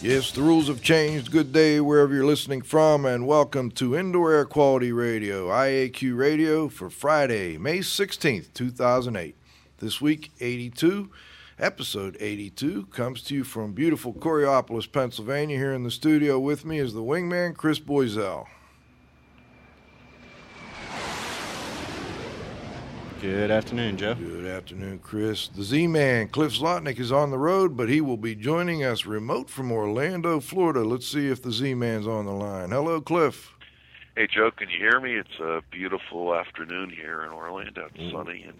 Yes, the rules have changed. Good day wherever you're listening from, and welcome to Indoor Air Quality Radio, IAQ Radio, for Friday, May 16th, 2008. This week, episode 82, comes to you from beautiful Coraopolis, Pennsylvania. Here in the studio with me is the wingman, Chris Boiselle. Good afternoon, Joe. Good afternoon, Chris. The Z-Man, Cliff Zlotnik, is on the road, but he will be joining us remote from Orlando, Florida. Let's see if the Z-Man's on the line. Hello, Cliff. Hey, Joe, can you hear me? It's a beautiful afternoon here in Orlando. It's sunny and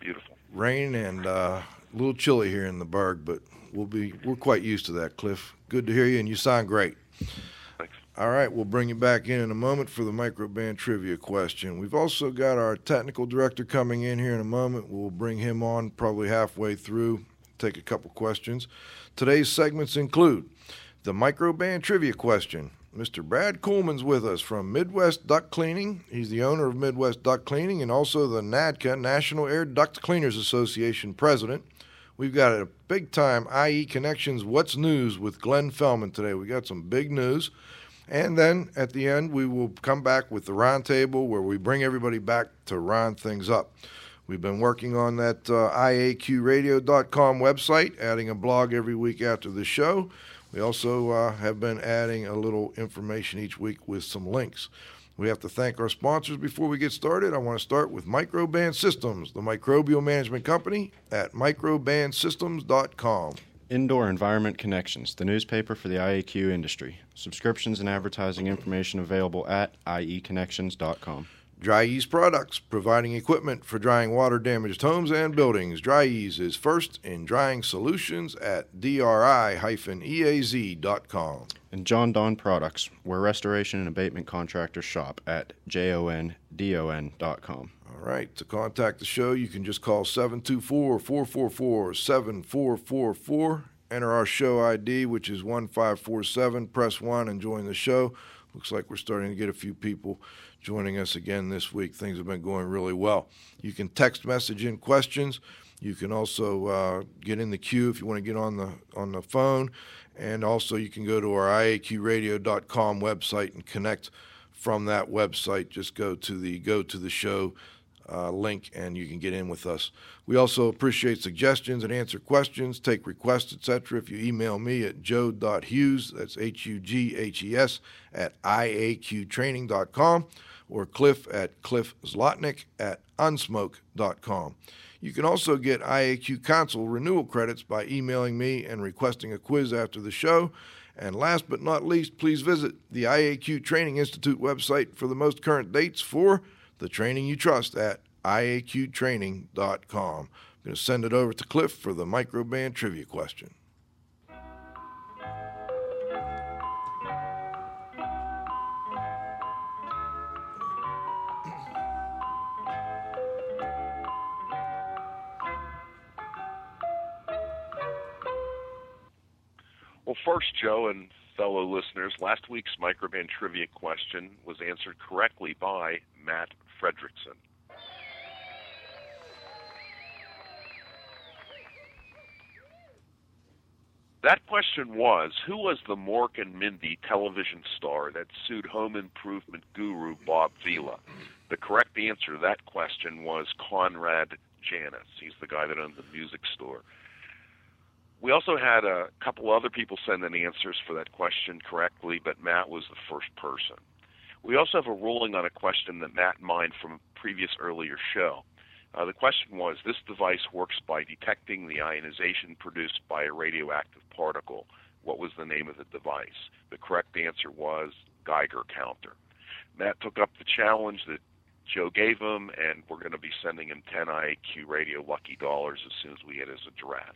beautiful. Rain and a little chilly here in the Berg, but we're quite used to that, Cliff. Good to hear you, and you sound great. All right, we'll bring you back in a moment for the Microband trivia question. We've also got our technical director coming in here in a moment. We'll bring him on probably halfway through, take a couple questions. Today's segments include the Microband trivia question. Mr. Brad Kuhlman's with us from Midwest Duct Cleaning. He's the owner of Midwest Duct Cleaning and also the NADCA, National Air Duct Cleaners Association, president. We've got a big-time IE Connections What's News with Glenn Fellman today. We got some big news. And then at the end, we will come back with the roundtable where we bring everybody back to round things up. We've been working on that IAQradio.com website, adding a blog every week after the show. We also have been adding a little information each week with some links. We have to thank our sponsors before we get started. I want to start with Microband Systems, the microbial management company at microbandsystems.com. Indoor Environment Connections, the newspaper for the IAQ industry. Subscriptions and advertising information available at ieconnections.com. Dri-Eaz Products, providing equipment for drying water-damaged homes and buildings. Dri-Eaz is first in drying solutions at dri-eaz.com. And JonDon Products, where restoration and abatement contractors shop at jondon.com. All right, to contact the show, you can just call 724-444-7444, enter our show ID, which is 1547, press 1 and join the show. Looks like we're starting to get a few people joining us again this week. Things have been going really well. You can text message in questions. You can also get in the queue if you want to get on the phone. And also you can go to our IAQradio.com website and connect from that website. Just go to the show link and you can get in with us. We also appreciate suggestions and answer questions, take requests, etc. If you email me at joe.hughes, that's HUGHES, at iaqtraining.com or cliff at cliffzlotnik at unsmoke.com. You can also get IAQ Council renewal credits by emailing me and requesting a quiz after the show. And last but not least, please visit the IAQ Training Institute website for the most current dates for the training you trust at iaqtraining.com. I'm going to send it over to Cliff for the Microband trivia question. Well, first, Joe and fellow listeners, last week's Microband trivia question was answered correctly by Matt Fredrickson. That question was, who was the Mork and Mindy television star that sued home improvement guru Bob Vila? The correct answer to that question was Conrad Janis. He's the guy that owned the music store. We also had a couple other people send in answers for that question correctly, but Matt was the first person. We also have a ruling on a question that Matt mined from a previous earlier show. The question was, this device works by detecting the ionization produced by a radioactive particle. What was the name of the device? The correct answer was Geiger counter. Matt took up the challenge that Joe gave him, and we're going to be sending him 10 IAQ Radio lucky dollars as soon as we hit his address.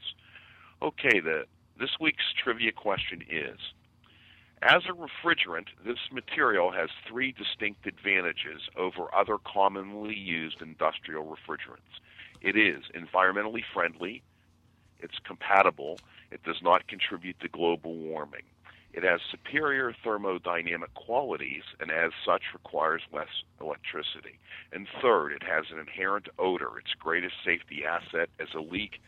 Okay, this week's trivia question is, as a refrigerant, this material has three distinct advantages over other commonly used industrial refrigerants. It is environmentally friendly, it's compatible, it does not contribute to global warming. It has superior thermodynamic qualities and as such requires less electricity. And third, it has an inherent odor, its greatest safety asset. As a leak,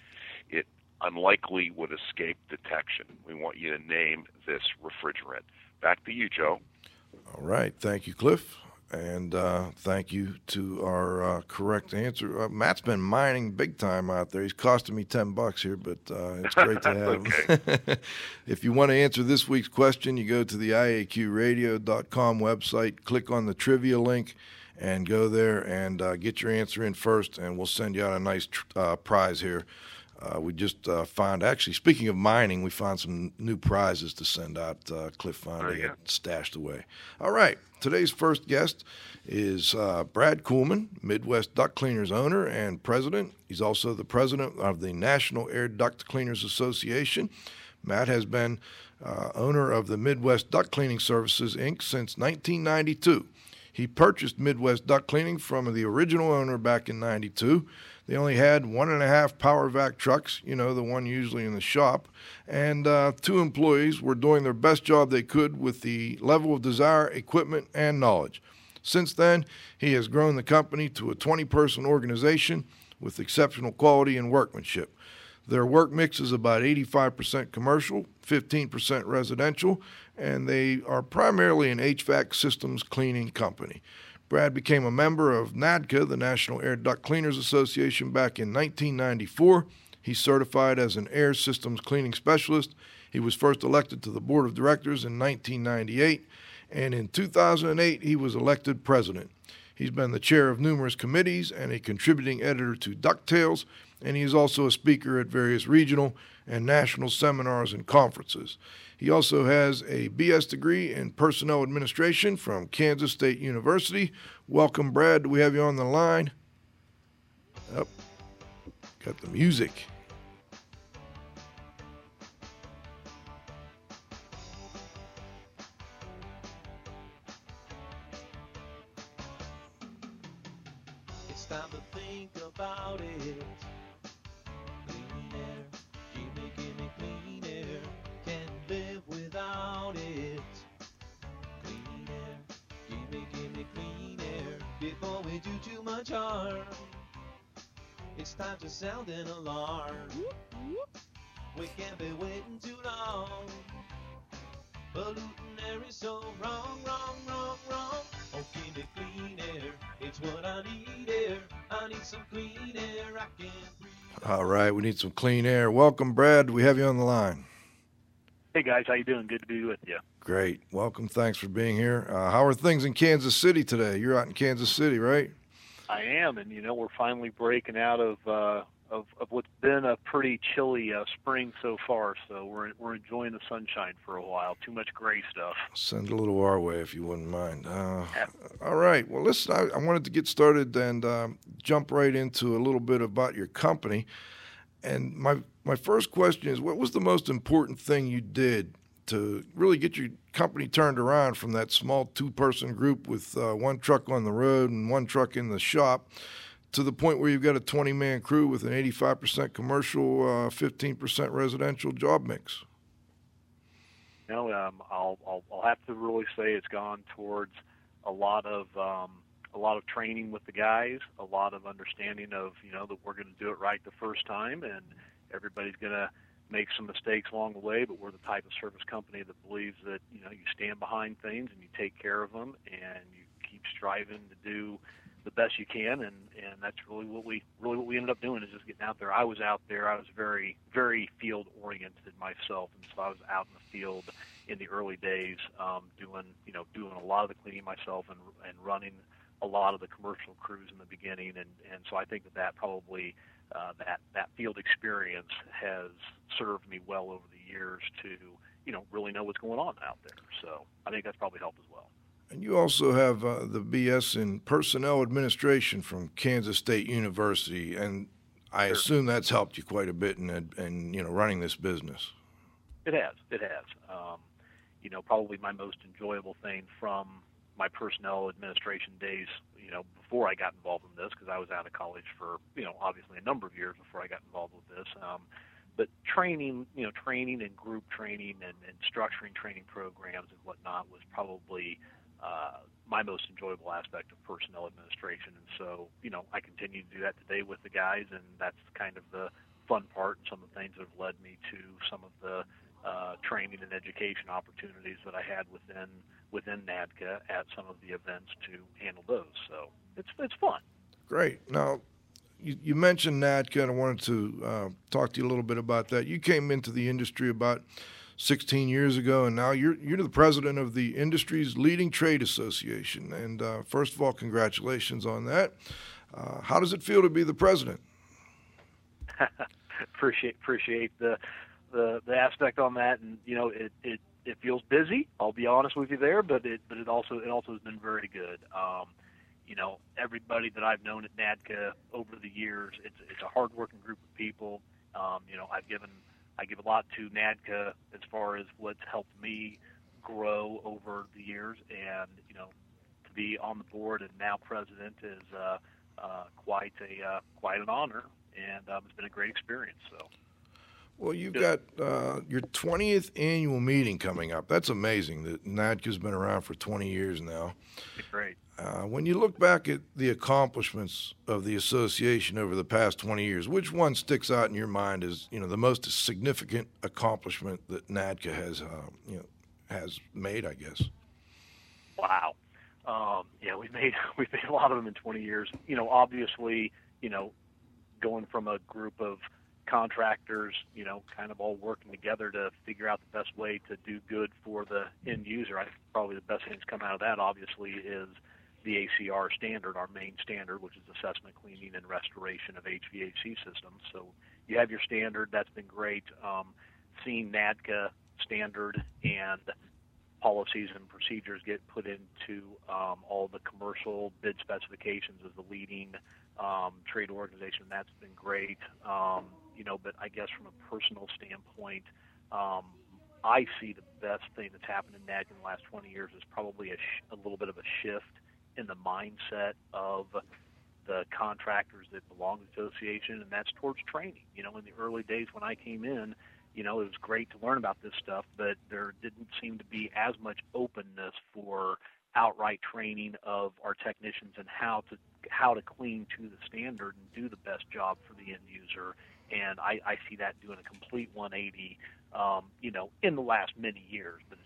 it unlikely would escape detection. We want you to name this refrigerant. Back to you, Joe. All right. Thank you, Cliff. And thank you to our correct answer. Matt's been mining big time out there. He's costing me $10 here, but it's great to have him. If you want to answer this week's question, you go to the IAQradio.com website, click on the trivia link, and go there and get your answer in first, and we'll send you out a nice prize here. We just found, actually, speaking of mining, we found some new prizes to send out. Cliff found it stashed away. All right. Today's first guest is Brad Kuhlman, Midwest Duct Cleaners owner and president. He's also the president of the National Air Duct Cleaners Association. Matt has been owner of the Midwest Duct Cleaning Services, Inc. since 1992. He purchased Midwest Duct Cleaning from the original owner back in 92. They only had 1.5 power vac trucks, you know, the one usually in the shop, and 2 employees were doing their best job they could with the level of desire, equipment, and knowledge. Since then, he has grown the company to a 20-person organization with exceptional quality and workmanship. Their work mix is about 85% commercial, 15% residential, and they are primarily an HVAC systems cleaning company. Brad became a member of NADCA, the National Air Duct Cleaners Association, back in 1994. He's certified as an air systems cleaning specialist. He was first elected to the board of directors in 1998, and in 2008 he was elected president. He's been the chair of numerous committees and a contributing editor to Duct Tales, and he is also a speaker at various regional and national seminars and conferences. He also has a BS degree in personnel administration from Kansas State University. Welcome, Brad. Do we have you on the line? Oh, got the music. It's time to think about it. It's time to sound an alarm. We can't be waiting too long. Polluting air is so wrong. Oh, give me clean air. It's what I need air. I need some clean air. I can't breathe. All right, we need some clean air. Welcome, Brad. We have you on the line. Hey, guys. How you doing? Good to be with you. Great. Welcome. Thanks for being here. How are things in Kansas City today? You're out in Kansas City, right? I am, and, you know, we're finally breaking out of what's been a pretty chilly spring so far, so we're enjoying the sunshine for a while. Too much gray stuff. Send a little our way if you wouldn't mind. All right. Well, listen, I wanted to get started and jump right into a little bit about your company. And my first question is, what was the most important thing you did to really get your company turned around from that small 2-person group with one truck on the road and one truck in the shop to the point where you've got a 20-man crew with an 85% commercial, 15% residential job mix? No, I'll have to really say it's gone towards a lot of training with the guys, a lot of understanding of, you know, that we're going to do it right the first time and everybody's going to make some mistakes along the way, but we're the type of service company that believes that, you know, you stand behind things and you take care of them and you keep striving to do the best you can, and that's really what we ended up doing, is just getting out there. I was out there. I was very, very field oriented myself, and so I was out in the field in the early days, doing a lot of the cleaning myself and running a lot of the commercial crews in the beginning, and so I think that probably that field experience has served me well over the years to really know what's going on out there. So I think that's probably helped as well. And you also have the BS in personnel administration from Kansas State University, and I sure assume that's helped you quite a bit in running this business. It has. Probably my most enjoyable thing from my personnel administration days, before I got involved in this, because I was out of college for, obviously a number of years before I got involved with this. But training and group training and structuring training programs and whatnot was probably my most enjoyable aspect of personnel administration. And so, I continue to do that today with the guys, and that's kind of the fun part and some of the things that have led me to some of the training and education opportunities that I had within NADCA at some of the events to handle those. So it's fun. Great. Now, you mentioned NADCA, and I wanted to talk to you a little bit about that. You came into the industry about 16 years ago, and now you're the president of the industry's leading trade association. And first of all, congratulations on that. How does it feel to be the president? Appreciate the aspect on that, and it feels busy. I'll be honest with you there, but it also has been very good. Everybody that I've known at NADCA over the years, it's a hardworking group of people. I give a lot to NADCA as far as what's helped me grow over the years, and to be on the board and now president is quite an honor, and it's been a great experience. So. Well, you've got your 20th annual meeting coming up. That's amazing that NADCA's been around for 20 years now. Great. When you look back at the accomplishments of the association over the past 20 years, which one sticks out in your mind as the most significant accomplishment that NADCA has made? I guess. Wow. We've made a lot of them in 20 years. Going from a group of contractors, kind of all working together to figure out the best way to do good for the end user. I think probably the best thing that's come out of that, obviously, is the ACR standard, our main standard, which is assessment, cleaning, and restoration of HVAC systems. So you have your standard. That's been great. Seeing NADCA standard and policies and procedures get put into all the commercial bid specifications as the leading trade organization, that's been great. But I guess from a personal standpoint, I see the best thing that's happened in NADCA in the last 20 years is probably a little bit of a shift in the mindset of the contractors that belong to the association, and that's towards training. In the early days when I came in, it was great to learn about this stuff, but there didn't seem to be as much openness for outright training of our technicians and how to clean to the standard and do the best job for the end user. And I see that doing a complete 180, in the last many years. But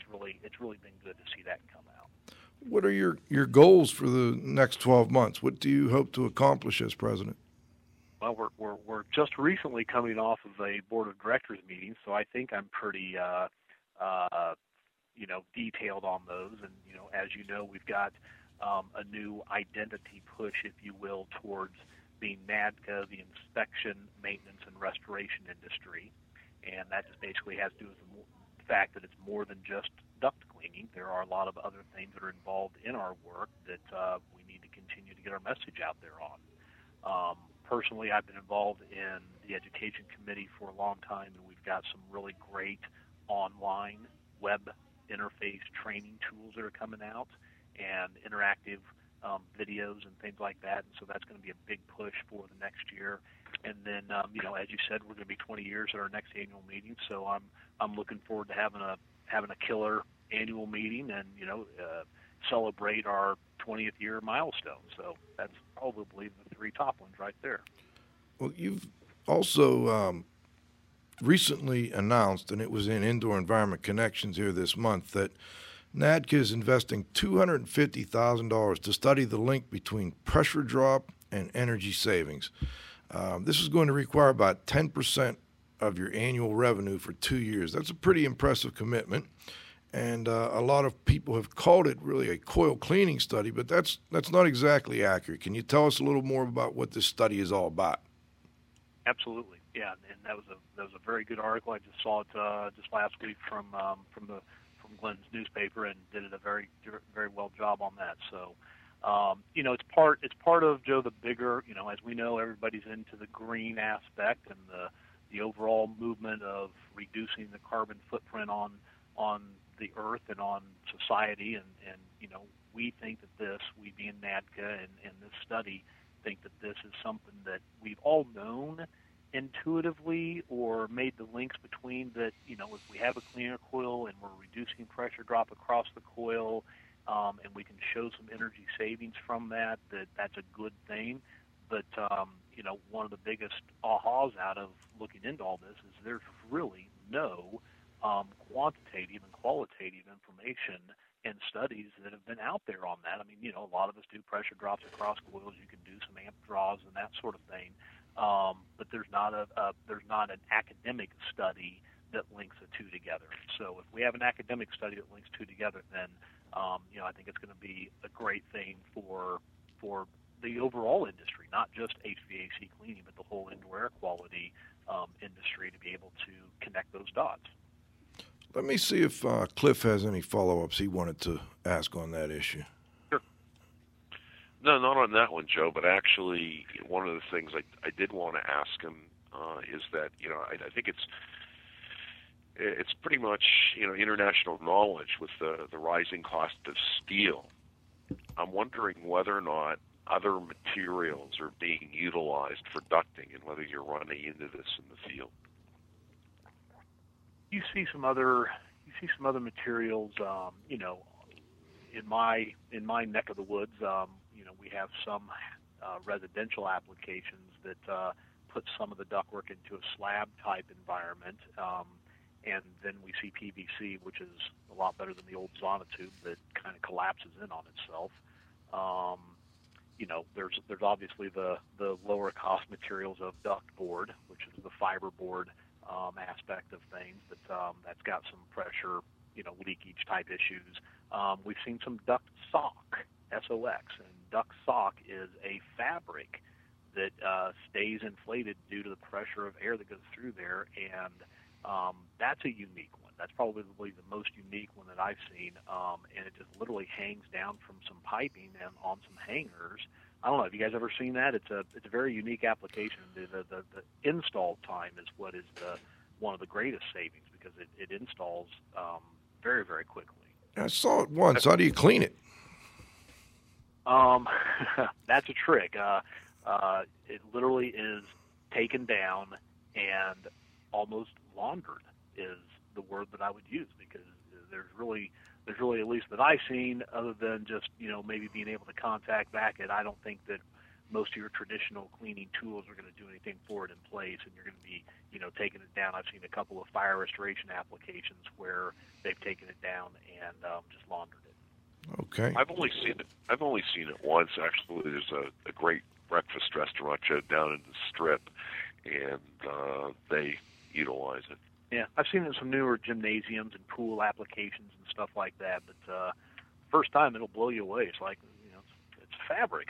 it's really been good to see that come out. What are your goals for the next 12 months? What do you hope to accomplish as president? Well, we're just recently coming off of a board of directors meeting, so I think I'm pretty detailed on those. And we've got a new identity push, if you will, towards the NADCA, the inspection, maintenance, and restoration industry. And that just basically has to do with the fact that it's more than just duct cleaning. There are a lot of other things that are involved in our work that we need to continue to get our message out there on. Personally, I've been involved in the education committee for a long time, and we've got some really great online web interface training tools that are coming out and interactive videos and things like that, and so that's going to be a big push for the next year. And then, as you said, we're going to be 20 years at our next annual meeting, so I'm looking forward to having a killer annual meeting and celebrate our 20th year milestone. So that's probably the three top ones right there. Well, you've also recently announced, and it was in Indoor Environment Connections here this month, that NADCA is investing $250,000 to study the link between pressure drop and energy savings. This is going to require about 10% of your annual revenue for 2 years. That's a pretty impressive commitment. And a lot of people have called it really a coil cleaning study, but that's not exactly accurate. Can you tell us a little more about what this study is all about? Absolutely, yeah. And that was a very good article. I just saw it just last week from Glenn's newspaper, and did a very well job on that. So, it's part of, Joe, the bigger, as we know, everybody's into the green aspect and the overall movement of reducing the carbon footprint on the earth and on society, and we think that this, we being NADCA and this study, think that this is something that we've all known intuitively or made the links between, that if we have a cleaner coil and we're reducing pressure drop across the coil, and we can show some energy savings from that, that's a good thing. But one of the biggest ahas out of looking into all this is there's really no quantitative and qualitative information and studies that have been out there on that. I mean, a lot of us do pressure drops across coils. You can do some amp draws and that sort of thing, but there's not an academic study that links the two together. So if we have an academic study that links two together, then I think it's going to be a great thing for the overall industry, not just HVAC cleaning, but the whole indoor air quality industry, to be able to connect those dots. Let me see if Cliff has any follow-ups he wanted to ask on that issue. Sure. No, not on that one, Joe, but actually one of the things I did want to ask him is that, I think it's pretty much, international knowledge with the rising cost of steel. I'm wondering whether or not other materials are being utilized for ducting and whether you're running into this in the field. You see some other materials. In my neck of the woods, we have some residential applications that put some of the ductwork into a slab type environment, and then we see PVC, which is a lot better than the old Zonotube that kind of collapses in on itself. There's obviously the lower cost materials of ductboard, which is the fiberboard aspect of things, but that's got some pressure, leakage type issues. We've seen some duct sock, SOX, and duct sock is a fabric that stays inflated due to the pressure of air that goes through there, and that's a unique one. That's probably the most unique one that I've seen, and it just literally hangs down from some piping and on some hangers. I don't know, have you guys ever seen that? It's a very unique application. The install time is what is one of the greatest savings, because it installs very, very quickly. I saw it once. How do you clean it? That's a trick. It literally is taken down and almost laundered is the word that I would use, because there's really, at least that I've seen, other than just, maybe being able to contact back it, I don't think that most of your traditional cleaning tools are going to do anything for it in place, and you're going to be, taking it down. I've seen a couple of fire restoration applications where they've taken it down and just laundered it. Okay. I've only seen it once, actually. There's a great breakfast restaurant down in the Strip, and they utilize it. Yeah, I've seen it in some newer gymnasiums and pool applications and stuff like that, but first time it'll blow you away. It's like, it's fabric.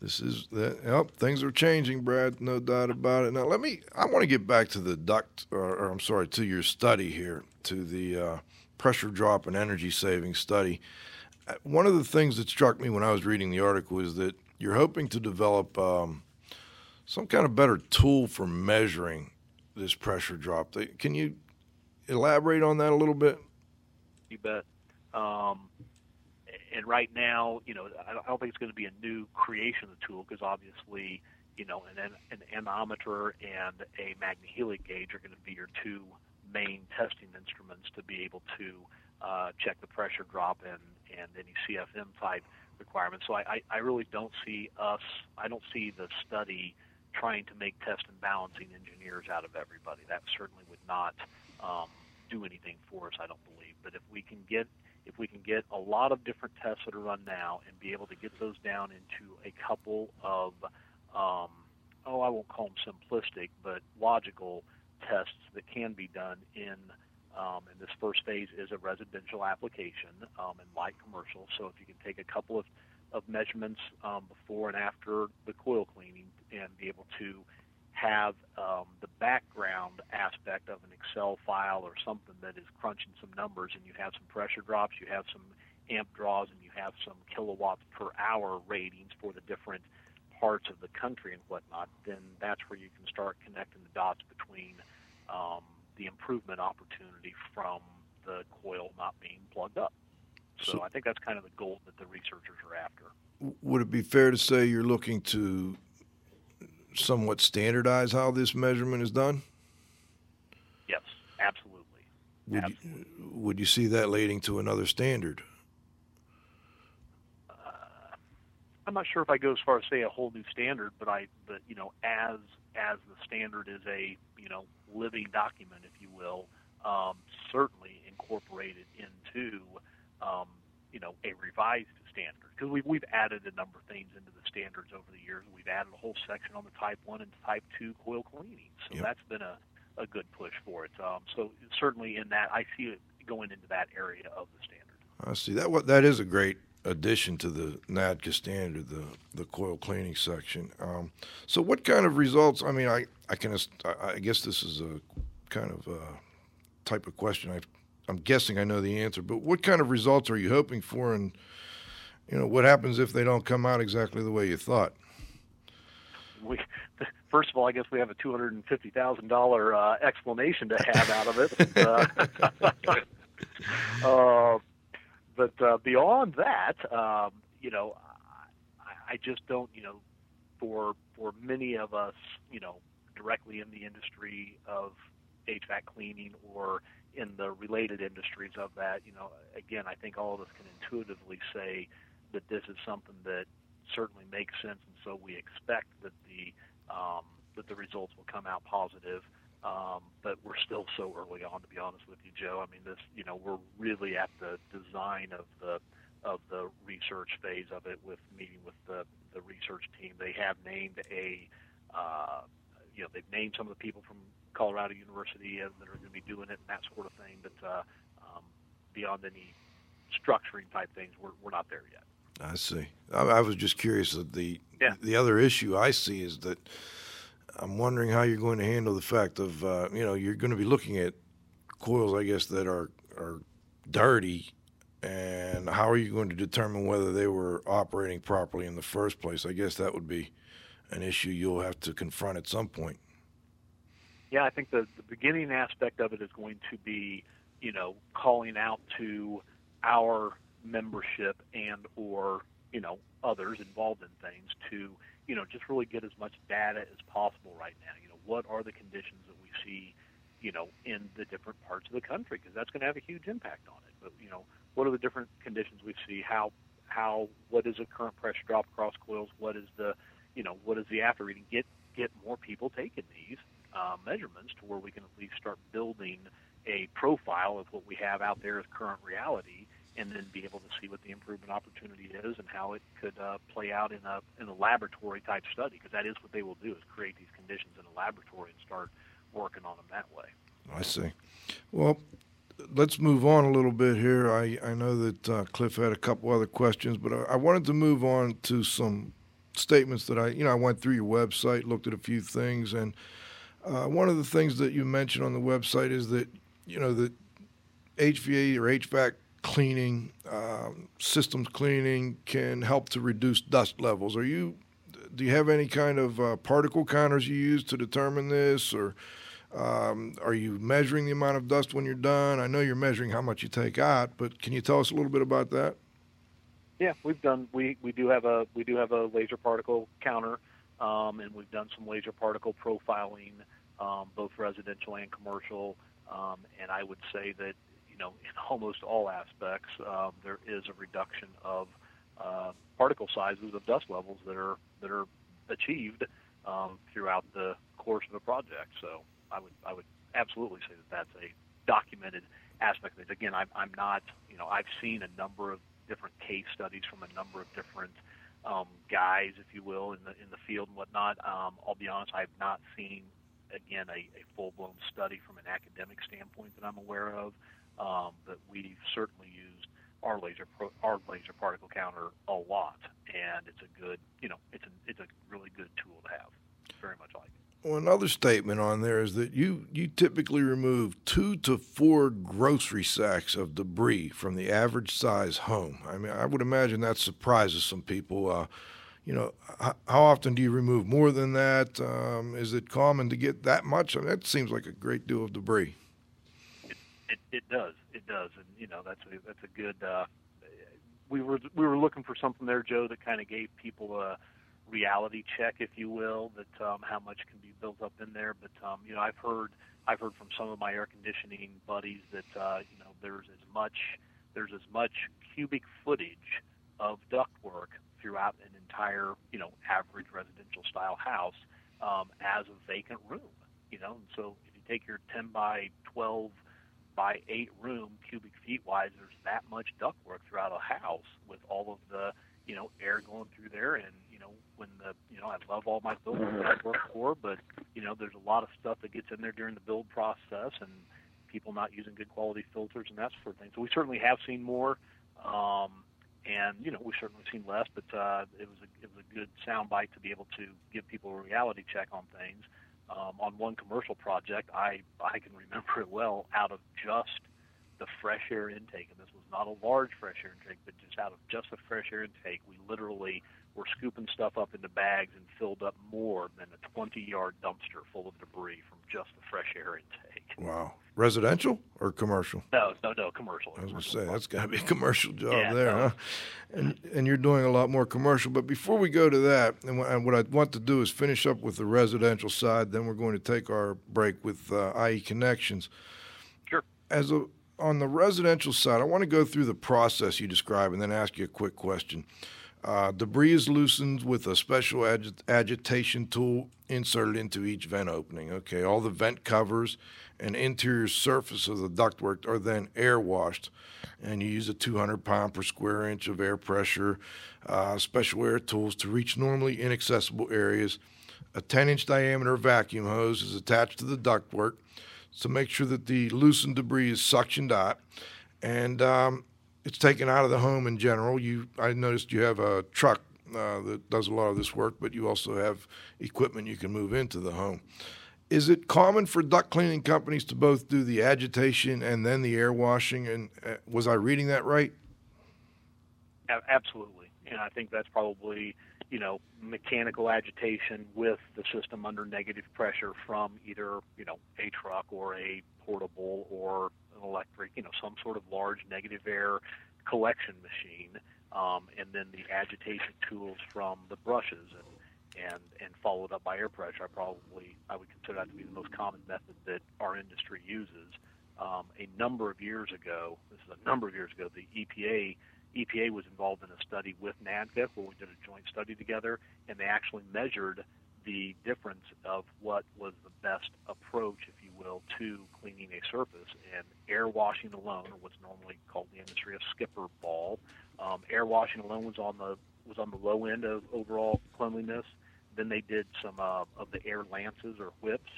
This is that. Yep, things are changing, Brad, no doubt about it. Now, I want to get back to the to your study here, to the pressure drop and energy saving study. One of the things that struck me when I was reading the article is that you're hoping to develop some kind of better tool for measuring this pressure drop. Can you elaborate on that a little bit? You bet. And right now, I don't think it's going to be a new creation of the tool, because obviously, an anemometer and a magnahelic gauge are going to be your two main testing instruments to be able to check the pressure drop and any CFM type requirements. So I really don't see the study trying to make test and balancing engineers out of everybody. That certainly would not do anything for us, I don't believe. But if we can get a lot of different tests that are run now and be able to get those down into a couple of, I won't call them simplistic, but logical tests that can be done in this first phase is a residential application and light commercial. So if you can take a couple of measurements before and after the coil cleaning and be able to have the background aspect of an Excel file or something that is crunching some numbers, and you have some pressure drops, you have some amp draws, and you have some kilowatts per hour ratings for the different parts of the country and whatnot, then that's where you can start connecting the dots between the improvement opportunity from the coil not being plugged up. So I think that's kind of the goal that the researchers are after. Would it be fair to say you're looking to somewhat standardize how this measurement is done? Yes, absolutely. Would you see that leading to another standard? I'm not sure if I go as far as say a whole new standard, but as the standard is a living document, if you will, certainly incorporated into a revised standard, because we've added a number of things into the standards over the years. We've added a whole section on the Type 1 and Type 2 coil cleaning, so yep. That's been a good push for it. So certainly in that, I see it going into that area of the standard. I see. That is a great addition to the NADCA standard, the coil cleaning section. So what kind of results? I mean, I guess this is a kind of a type of question I'm guessing I know the answer, but what kind of results are you hoping for, and what happens if they don't come out exactly the way you thought? First of all, I guess we have a $250,000 explanation to have out of it. But beyond that, I just don't, for many of us, directly in the industry of HVAC cleaning or in the related industries of that, again, I think all of us can intuitively say that this is something that certainly makes sense, and so we expect that the results will come out positive. But we're still so early on, to be honest with you, Joe. I mean, this, we're really at the design of the research phase of it, with meeting with the research team. They have named they've named some of the people from Colorado University that are going to be doing it and that sort of thing. But beyond any structuring type things, we're not there yet. I see. I was just curious. The other issue I see is that I'm wondering how you're going to handle the fact of, you're going to be looking at coils, I guess, that are dirty, and how are you going to determine whether they were operating properly in the first place? I guess that would be an issue you'll have to confront at some point. Yeah, I think the beginning aspect of it is going to be, calling out to our membership and or, others involved in things to just really get as much data as possible right now. What are the conditions that we see, in the different parts of the country? Because that's going to have a huge impact on it. But, what are the different conditions we see? How what is the current pressure drop across coils? What is the, what is the after reading? Get more people taking these measurements to where we can at least start building a profile of what we have out there as current reality, and then be able to see what the improvement opportunity is and how it could play out in a laboratory-type study, because that is what they will do, is create these conditions in a laboratory and start working on them that way. I see. Well, let's move on a little bit here. I know that Cliff had a couple other questions, but I wanted to move on to some statements that I went through your website, looked at a few things, and one of the things that you mentioned on the website is that, the HVAC cleaning, systems cleaning can help to reduce dust levels. Do you have any kind of particle counters you use to determine this, or are you measuring the amount of dust when you're done? I know you're measuring how much you take out, but can you tell us a little bit about that? Yeah, we do have a laser particle counter, and we've done some laser particle profiling, both residential and commercial, and I would say that in almost all aspects, there is a reduction of particle sizes of dust levels that are achieved throughout the course of a project. So I would absolutely say that that's a documented aspect of it. Again, I'm not, I've seen a number of different case studies from a number of different guys, if you will, in the field and whatnot. I'll be honest, I've not seen, again, a full-blown study from an academic standpoint that I'm aware of, but we've certainly used our laser particle counter a lot, and it's a good, it's a really good tool to have. Very much like it. Well, another statement on there is that you typically remove 2 to 4 grocery sacks of debris from the average size home. I mean, I would imagine that surprises some people. How often do you remove more than that? Is it common to get that much? I mean, that seems like a great deal of debris. It does, and that's a good. We were looking for something there, Joe, that kind of gave people a reality check, if you will, that how much can be built up in there. But I've heard from some of my air conditioning buddies that there's as much cubic footage of ductwork throughout an entire average residential style house as a vacant room. And so if you take your 10 by 12 by 8 room cubic feet wise, there's that much ductwork throughout a house with all of the air going through there. And when the I love all my buildings that I work for, but there's a lot of stuff that gets in there during the build process, and people not using good quality filters and that sort of thing. So we certainly have seen more, and we've certainly seen less. But it was a good soundbite to be able to give people a reality check on things. On one commercial project, I can remember it well, out of just the fresh air intake, and this was not a large fresh air intake, but just out of just the fresh air intake, we literally were scooping stuff up into bags and filled up more than a 20-yard dumpster full of debris from just the fresh air intake. Wow. Residential or commercial? No, commercial. I was going to say, that's got to be a commercial job huh? And you're doing a lot more commercial. But before we go to that, and what I want to do is finish up with the residential side, then we're going to take our break with IE Connections. Sure. On the residential side, I want to go through the process you describe and then ask you a quick question. Debris is loosened with a special agitation tool inserted into each vent opening. Okay, all the vent covers and interior surface of the ductwork are then air washed, and you use a 200 pound per square inch of air pressure, special air tools to reach normally inaccessible areas. A 10-inch diameter vacuum hose is attached to the ductwork to make sure that the loosened debris is suctioned out, and it's taken out of the home in general. I noticed you have a truck that does a lot of this work, but you also have equipment you can move into the home. Is it common for duct cleaning companies to both do the agitation and then the air washing? And was I reading that right? Absolutely. And I think that's probably, mechanical agitation with the system under negative pressure from either, a truck or a portable or an electric, some sort of large negative air collection machine, and then the agitation tools from the brushes and followed up by air pressure. I would consider that to be the most common method that our industry uses. A number of years ago, the EPA was involved in a study with NADCA where we did a joint study together, and they actually measured the difference of what was the best approach, if you will, to cleaning a surface. And air washing alone, or what's normally called in the industry a skipper ball, air washing alone was on the low end of overall cleanliness. Then they did some of the air lances or whips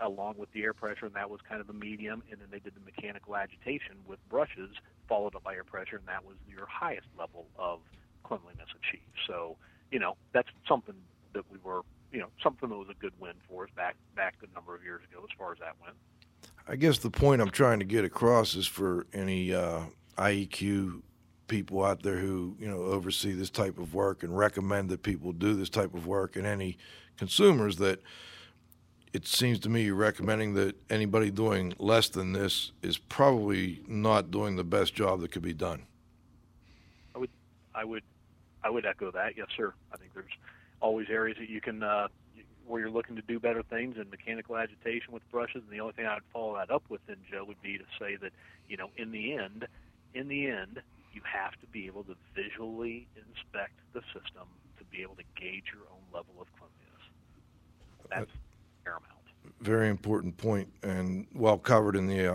along with the air pressure, and that was kind of a medium. And then they did the mechanical agitation with brushes, followed up by air pressure, and that was your highest level of cleanliness achieved. So, that's something that we were, something that was a good win for us back a number of years ago as far as that went. I guess the point I'm trying to get across is for any IEQ people out there who, oversee this type of work and recommend that people do this type of work, and any consumers that it seems to me you're recommending that anybody doing less than this is probably not doing the best job that could be done. I would echo that. Yes, sir. I think there's always areas that you can where you're looking to do better things, and mechanical agitation with brushes. And the only thing I'd follow that up with, then, Joe, would be to say that in the end, you have to be able to visually inspect the system to be able to gauge your own level of cleanliness. That's paramount. Very important point, and well covered in the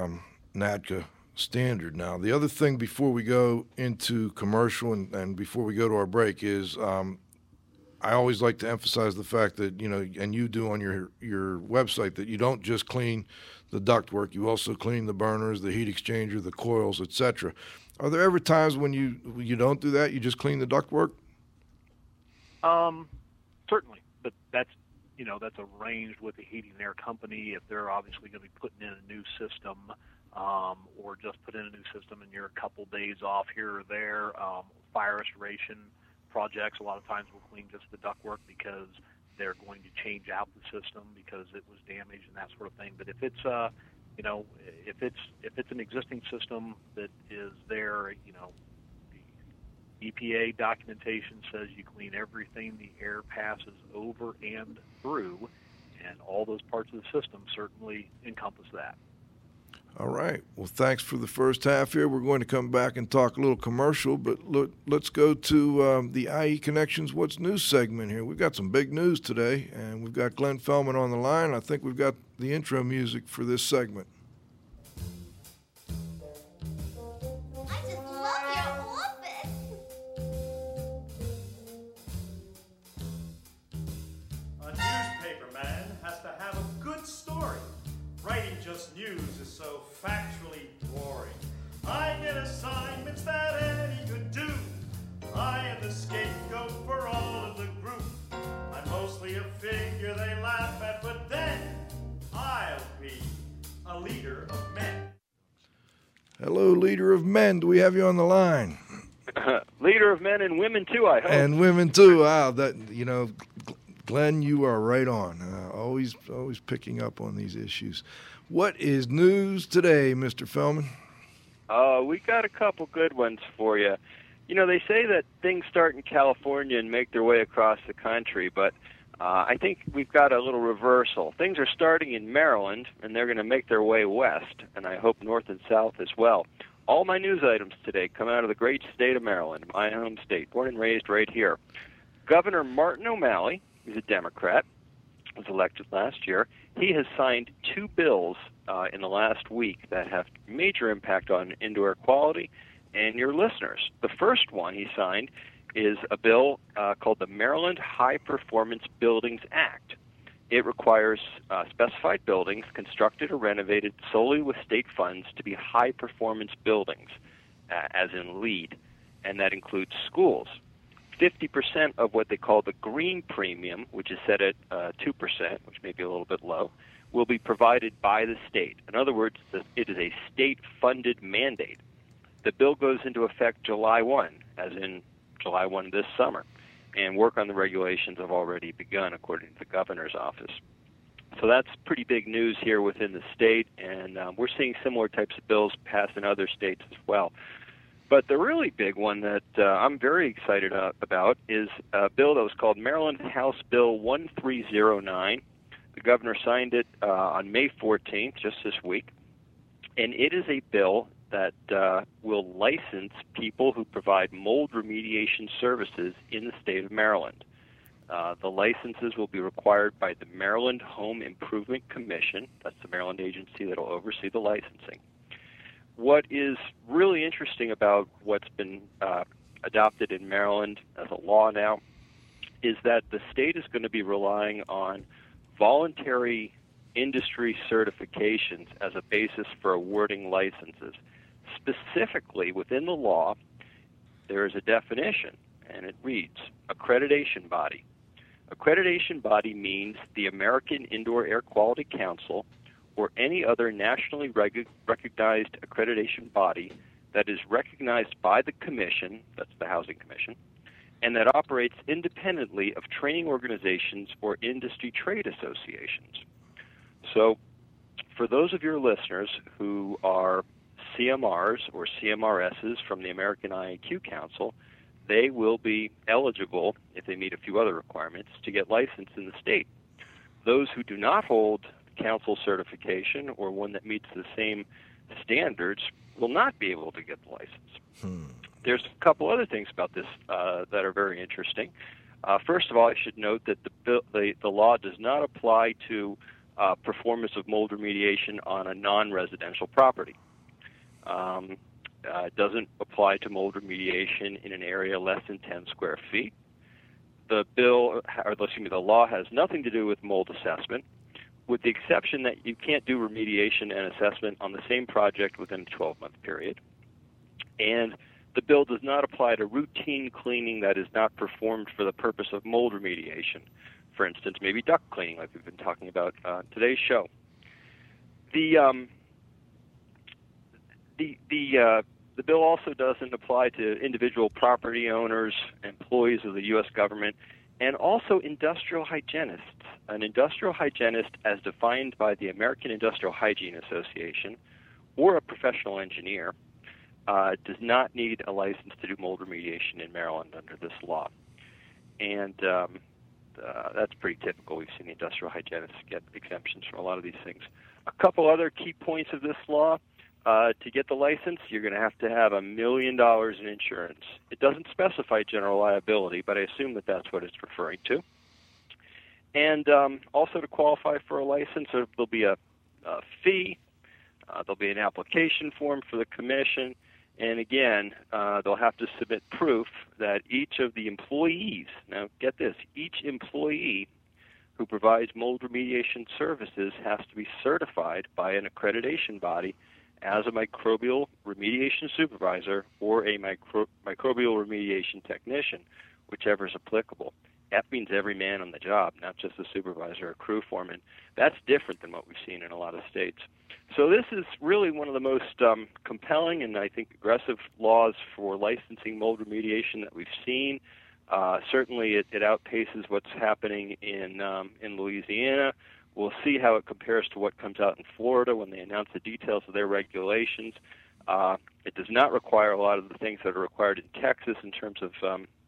NADCA standard. Now, the other thing before we go into commercial and before we go to our break is I always like to emphasize the fact that, you know, and you do on your website, that you don't just clean the ductwork, you also clean the burners, the heat exchanger, the coils, etc. Are there ever times when you don't do that, you just clean the ductwork? Certainly, but that's, you know, that's arranged with the heating and air company. If they're obviously going to be putting in a new system, or just put in a new system and you're a couple days off here or there, fire restoration projects, a lot of times we'll clean just the ductwork because they're going to change out the system because it was damaged and that sort of thing. But if it's, you know, if it's an existing system that is there, you know, the EPA documentation says you clean everything the air passes over and through, and all those parts of the system certainly encompass that. All right. Well, thanks for the first half here. We're going to come back and talk a little commercial, but let's go to the IE Connections What's News segment here. We've got some big news today, and we've got Glenn Fellman on the line. I think we've got the intro music for this segment. I just love your office. A newspaper man has to have a good story. Writing just news is so factually boring. I get assignments that any could do. I am the scapegoat for all of the group. I'm mostly a figure they laugh at, but then I'll be a leader of men. Hello, leader of men. Do we have you on the line? Leader of men and women, too, I hope. And women, too. Wow, that, you know... Glenn, you are right on. Always picking up on these issues. What is news today, Mr. Fellman? We got a couple good ones for you. You know, they say that things start in California and make their way across the country, but I think we've got a little reversal. Things are starting in Maryland, and they're going to make their way west, and I hope north and south as well. All my news items today come out of the great state of Maryland, my home state, born and raised right here. Governor Martin O'Malley, he's a Democrat, was elected last year. He has signed two bills in the last week that have major impact on indoor air quality and your listeners. The first one he signed is a bill called the Maryland High Performance Buildings Act. It requires specified buildings constructed or renovated solely with state funds to be high-performance buildings, as in LEED, and that includes schools. 50% of what they call the green premium, which is set at 2%, which may be a little bit low, will be provided by the state. In other words, it is a state-funded mandate. The bill goes into effect July 1, as in July 1 this summer, and work on the regulations have already begun, according to the governor's office. So that's pretty big news here within the state, and we're seeing similar types of bills passed in other states as well. But the really big one that I'm very excited about is a bill that was called Maryland House Bill 1309. The governor signed it on May 14th, just this week. And it is a bill that will license people who provide mold remediation services in the state of Maryland. The licenses will be required by the Maryland Home Improvement Commission. That's the Maryland agency that will oversee the licensing. What is really interesting about what's been adopted in Maryland as a law now is that the state is going to be relying on voluntary industry certifications as a basis for awarding licenses. Specifically, within the law, there is a definition, and it reads, accreditation body. Accreditation body means the American Indoor Air Quality Council or any other nationally recognized accreditation body that is recognized by the commission, that's the Housing Commission, and that operates independently of training organizations or industry trade associations. So for those of your listeners who are CMRs or CMRSs from the American IAQ Council, they will be eligible, if they meet a few other requirements, to get licensed in the state. Those who do not hold council certification or one that meets the same standards will not be able to get the license. There's a couple other things about this that are very interesting. First of all, I should note that the law does not apply to performance of mold remediation on a non-residential property. doesn't apply to mold remediation in an area less than 10 square feet. The bill, or excuse me, the law has nothing to do with mold assessment, with the exception that you can't do remediation and assessment on the same project within a 12-month period. And the bill does not apply to routine cleaning that is not performed for the purpose of mold remediation. For instance, maybe duct cleaning, like we've been talking about on today's show. The bill also doesn't apply to individual property owners, employees of the U.S. government, and also industrial hygienists. An industrial hygienist, as defined by the American Industrial Hygiene Association, or a professional engineer, does not need a license to do mold remediation in Maryland under this law. And that's pretty typical. We've seen the industrial hygienists get exemptions from a lot of these things. A couple other key points of this law. To get the license, you're going to have $1 million in insurance. It doesn't specify general liability, but I assume that that's what it's referring to. And also to qualify for a license, there'll be a fee, there'll be an application form for the commission, and again, they'll have to submit proof that each of the employees, now get this, each employee who provides mold remediation services has to be certified by an accreditation body as a microbial remediation supervisor or a microbial remediation technician, whichever is applicable. That means every man on the job, not just the supervisor or crew foreman. That's different than what we've seen in a lot of states. So this is really one of the most compelling and I think aggressive laws for licensing mold remediation that we've seen. Certainly it outpaces what's happening in Louisiana. We'll see how it compares to what comes out in Florida when they announce the details of their regulations. It does not require a lot of the things that are required in Texas in terms of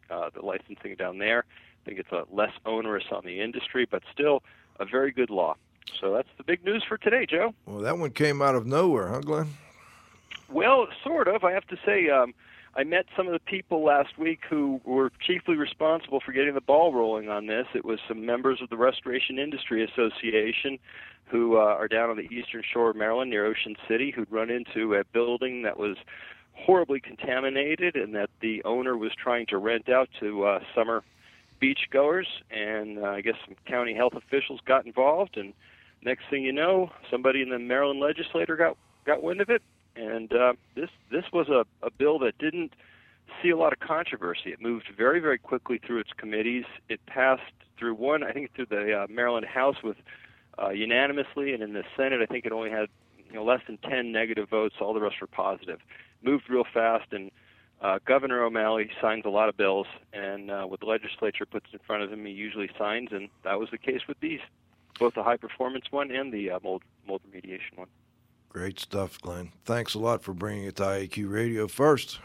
the licensing down there. I think it's less onerous on the industry, but still a very good law. So that's the big news for today, Joe. Well, that one came out of nowhere, huh, Glenn? Well, sort of. I have to say, I met some of the people last week who were chiefly responsible for getting the ball rolling on this. It was some members of the Restoration Industry Association who are down on the eastern shore of Maryland near Ocean City, who'd run into a building that was horribly contaminated and that the owner was trying to rent out to summer beachgoers. And I guess some county health officials got involved. And next thing you know, somebody in the Maryland legislature got wind of it. And this was a bill that didn't see a lot of controversy. It moved very, very quickly through its committees. It passed through the Maryland House with unanimously, and in the Senate, I think it only had less than 10 negative votes. All the rest were positive. Moved real fast, and Governor O'Malley signs a lot of bills, and what the legislature puts in front of him, he usually signs, and that was the case with these, both the high-performance one and the mold remediation one. Great stuff, Glenn. Thanks a lot for bringing it to IAQ Radio first.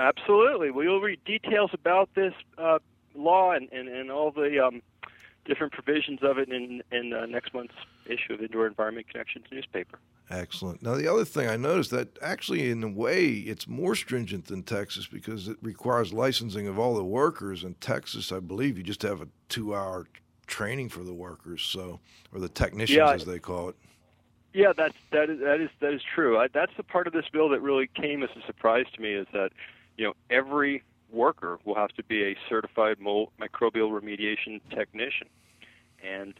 Absolutely. We'll read details about this law and all the different provisions of it in next month's issue of Indoor Environment Connections newspaper. Excellent. Now, the other thing I noticed that actually, in a way, it's more stringent than Texas because it requires licensing of all the workers. In Texas, I believe you just have a 2-hour training for the workers, or the technicians, as they call it. Yeah, that is true. That's the part of this bill that really came as a surprise to me, is that every worker will have to be a certified microbial remediation technician, and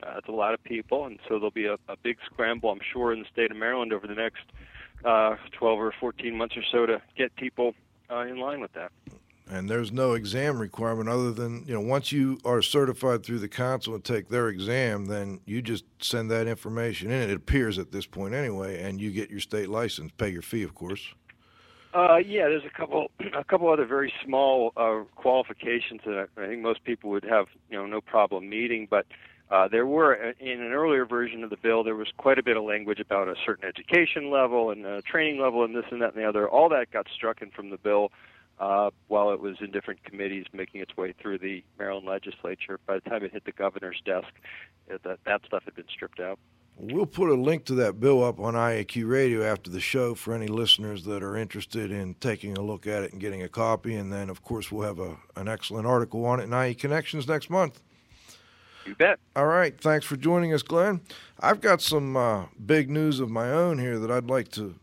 that's a lot of people. And so there'll be a big scramble, I'm sure, in the state of Maryland over the next 12 or 14 months or so to get people in line with that. And there's no exam requirement other than, once you are certified through the council and take their exam, then you just send that information in. It appears at this point anyway, and you get your state license, pay your fee, of course. Yeah, there's a couple other very small qualifications that I think most people would have, no problem meeting. But there were, in an earlier version of the bill, there was quite a bit of language about a certain education level and a training level and this and that and the other. All that got struck in from the bill. While it was in different committees making its way through the Maryland legislature. By the time it hit the governor's desk, that stuff had been stripped out. We'll put a link to that bill up on IAQ Radio after the show for any listeners that are interested in taking a look at it and getting a copy. And then, of course, we'll have an excellent article on it in IE Connections next month. You bet. All right. Thanks for joining us, Glenn. I've got some big news of my own here that I'd like to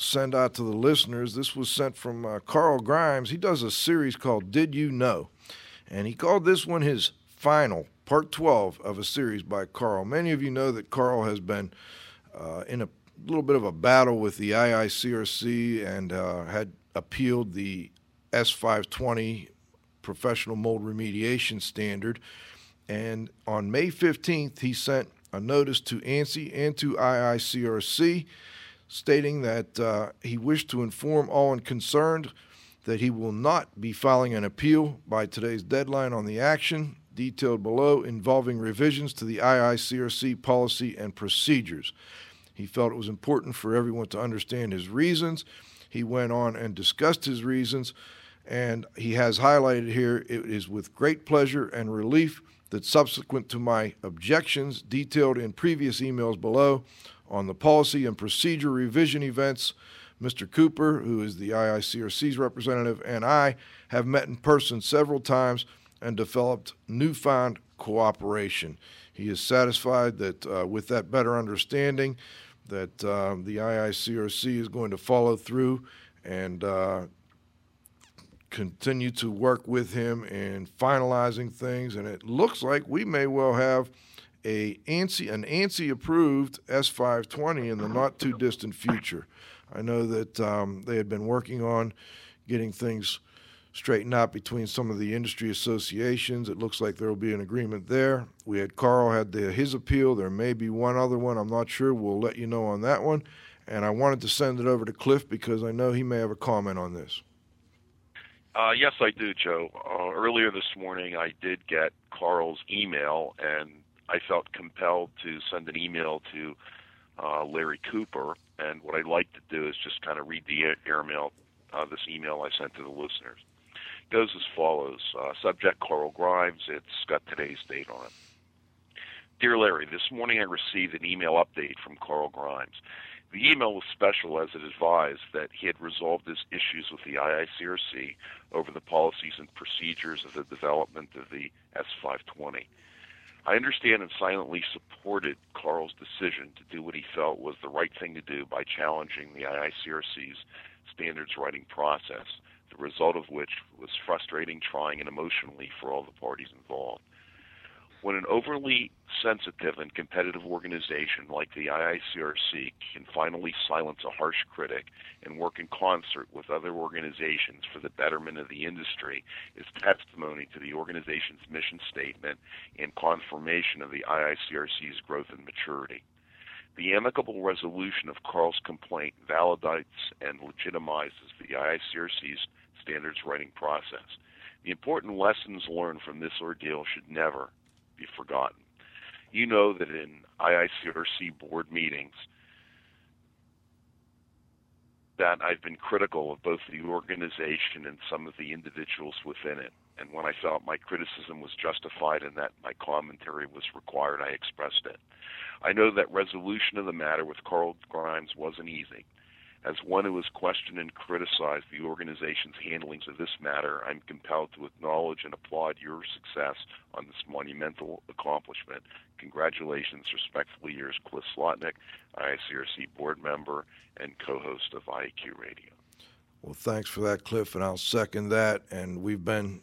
send out to the listeners. This was sent from Carl Grimes. He does a series called Did You Know? And he called this one his final, part 12 of a series by Carl. Many of you know that Carl has been in a little bit of a battle with the IICRC and had appealed the S520 professional mold remediation standard. And on May 15th, he sent a notice to ANSI and to IICRC stating that he wished to inform all concerned that he will not be filing an appeal by today's deadline on the action detailed below involving revisions to the IICRC policy and procedures. He felt it was important for everyone to understand his reasons. He went on and discussed his reasons, and he has highlighted here, it is with great pleasure and relief that subsequent to my objections detailed in previous emails below on the policy and procedure revision events, Mr. Cooper, who is the IICRC's representative, and I have met in person several times and developed newfound cooperation. He is satisfied that with that better understanding that the IICRC is going to follow through and continue to work with him in finalizing things. And it looks like we may well have an ANSI-approved S520 in the not-too-distant future. I know that they had been working on getting things straightened out between some of the industry associations. It looks like there will be an agreement there. We had Carl had his appeal. There may be one other one. I'm not sure. We'll let you know on that one. And I wanted to send it over to Cliff because I know he may have a comment on this. Yes, I do, Joe. Earlier this morning, I did get Carl's email, and I felt compelled to send an email to Larry Cooper. And what I'd like to do is just kind of read the airmail, this email I sent to the listeners. It goes as follows. Subject, Carl Grimes. It's got today's date on it. Dear Larry, this morning I received an email update from Carl Grimes. The email was special as it advised that he had resolved his issues with the IICRC over the policies and procedures of the development of the S520. I understand and silently supported Carl's decision to do what he felt was the right thing to do by challenging the IICRC's standards writing process, the result of which was frustrating, trying, and emotionally for all the parties involved. When an overly sensitive and competitive organization like the IICRC can finally silence a harsh critic and work in concert with other organizations for the betterment of the industry is testimony to the organization's mission statement and confirmation of the IICRC's growth and maturity. The amicable resolution of Carl's complaint validates and legitimizes the IICRC's standards writing process. The important lessons learned from this ordeal should never be forgotten. You know that in IICRC board meetings that I've been critical of both the organization and some of the individuals within it, and when I felt my criticism was justified and that my commentary was required, I expressed it. I know that resolution of the matter with Carl Grimes wasn't easy. As one who has questioned and criticized the organization's handlings of this matter, I'm compelled to acknowledge and applaud your success on this monumental accomplishment. Congratulations, respectfully yours, Cliff Zlotnik, IICRC board member and co-host of IAQ Radio. Well, thanks for that, Cliff, and I'll second that. And we've been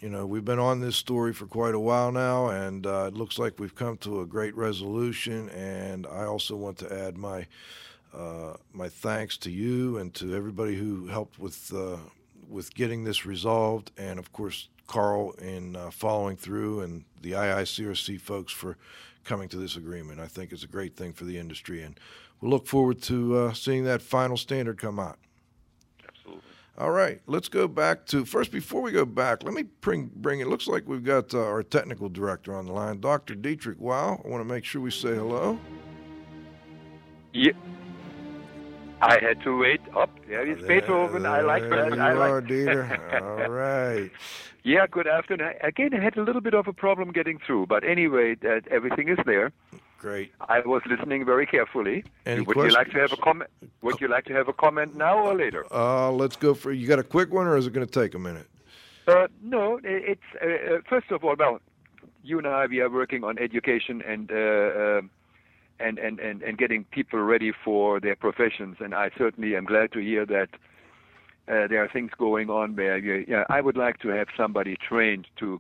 on this story for quite a while now, and it looks like we've come to a great resolution. And I also want to add my thanks to you and to everybody who helped with getting this resolved, and of course Carl in following through, and the IICRC folks for coming to this agreement. I think it's a great thing for the industry, and we'll look forward to seeing that final standard come out. Absolutely. All right, let's go back to first. Before we go back, let me bring it. Looks like we've got our technical director on the line, Dr. Dietrich Weil. I want to make sure we say hello. Yeah. I had to wait up. There is Beethoven. I like that. All right. Yeah, good afternoon. Again, I had a little bit of a problem getting through, but anyway, everything is there. Great. I was listening very carefully. Would you like to have a comment? Would you like to have a comment now or later? Let's go for. You got a quick one, or is it going to take a minute? No. It's first of all, well, you and I, we are working on education and and getting people ready for their professions. And I certainly am glad to hear that there are things going on there. I would like to have somebody trained to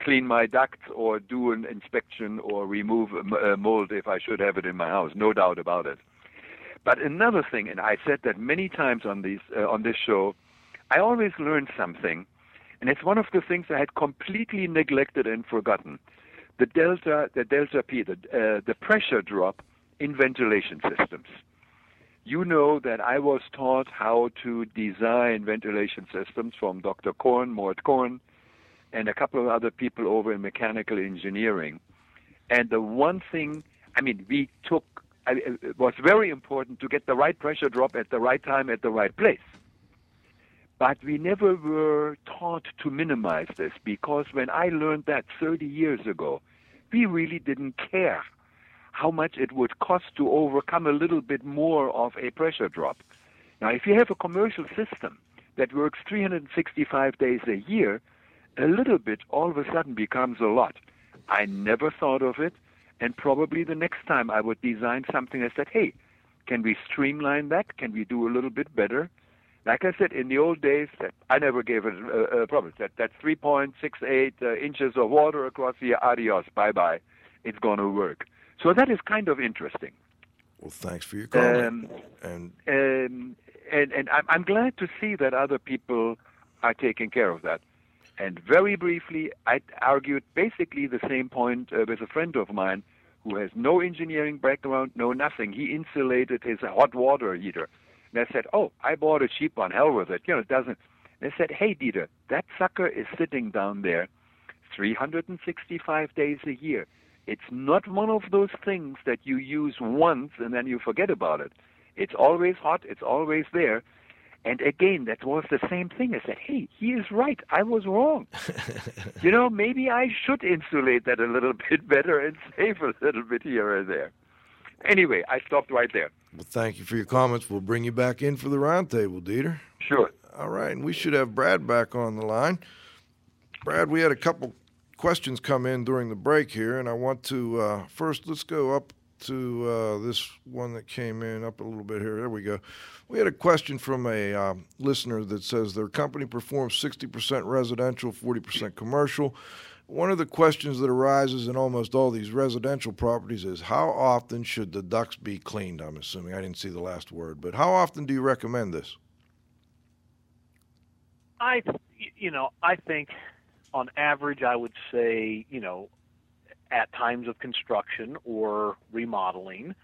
clean my ducts or do an inspection or remove a mold if I should have it in my house, no doubt about it. But another thing, and I said that many times on this show, I always learn something, and it's one of the things I had completely neglected and forgotten. The delta P, the pressure drop in ventilation systems. You know that I was taught how to design ventilation systems from Dr. Korn, Mort Korn, and a couple of other people over in mechanical engineering. And the one thing, it was very important to get the right pressure drop at the right time at the right place. But we never were taught to minimize this, because when I learned that 30 years ago, we really didn't care how much it would cost to overcome a little bit more of a pressure drop. Now, if you have a commercial system that works 365 days a year, a little bit all of a sudden becomes a lot. I never thought of it, and probably the next time I would design something, I said, hey, can we streamline that? Can we do a little bit better? Like I said, in the old days, I never gave it a problem. That's 3.68 inches of water across here, adios, bye-bye. It's going to work. So that is kind of interesting. Well, thanks for your comment. And I'm glad to see that other people are taking care of that. And very briefly, I argued basically the same point with a friend of mine who has no engineering background, no nothing. He insulated his hot water heater. And I said, oh, I bought a cheap one, hell with it. It doesn't. And I said, hey, Dieter, that sucker is sitting down there 365 days a year. It's not one of those things that you use once and then you forget about it. It's always hot. It's always there. And again, that was the same thing. I said, hey, he is right. I was wrong. Maybe I should insulate that a little bit better and save a little bit here and there. Anyway, I stopped right there. Well, thank you for your comments. We'll bring you back in for the roundtable, Dieter. Sure. All right, and we should have Brad back on the line. Brad, we had a couple questions come in during the break here, and I want to first, let's go up to this one that came in up a little bit here. There we go. We had a question from a listener that says their company performs 60% residential, 40% commercial. One of the questions that arises in almost all these residential properties is how often should the ducts be cleaned? I'm assuming. I didn't see the last word, but how often do you recommend this? I think on average I would say, at times of construction or remodeling,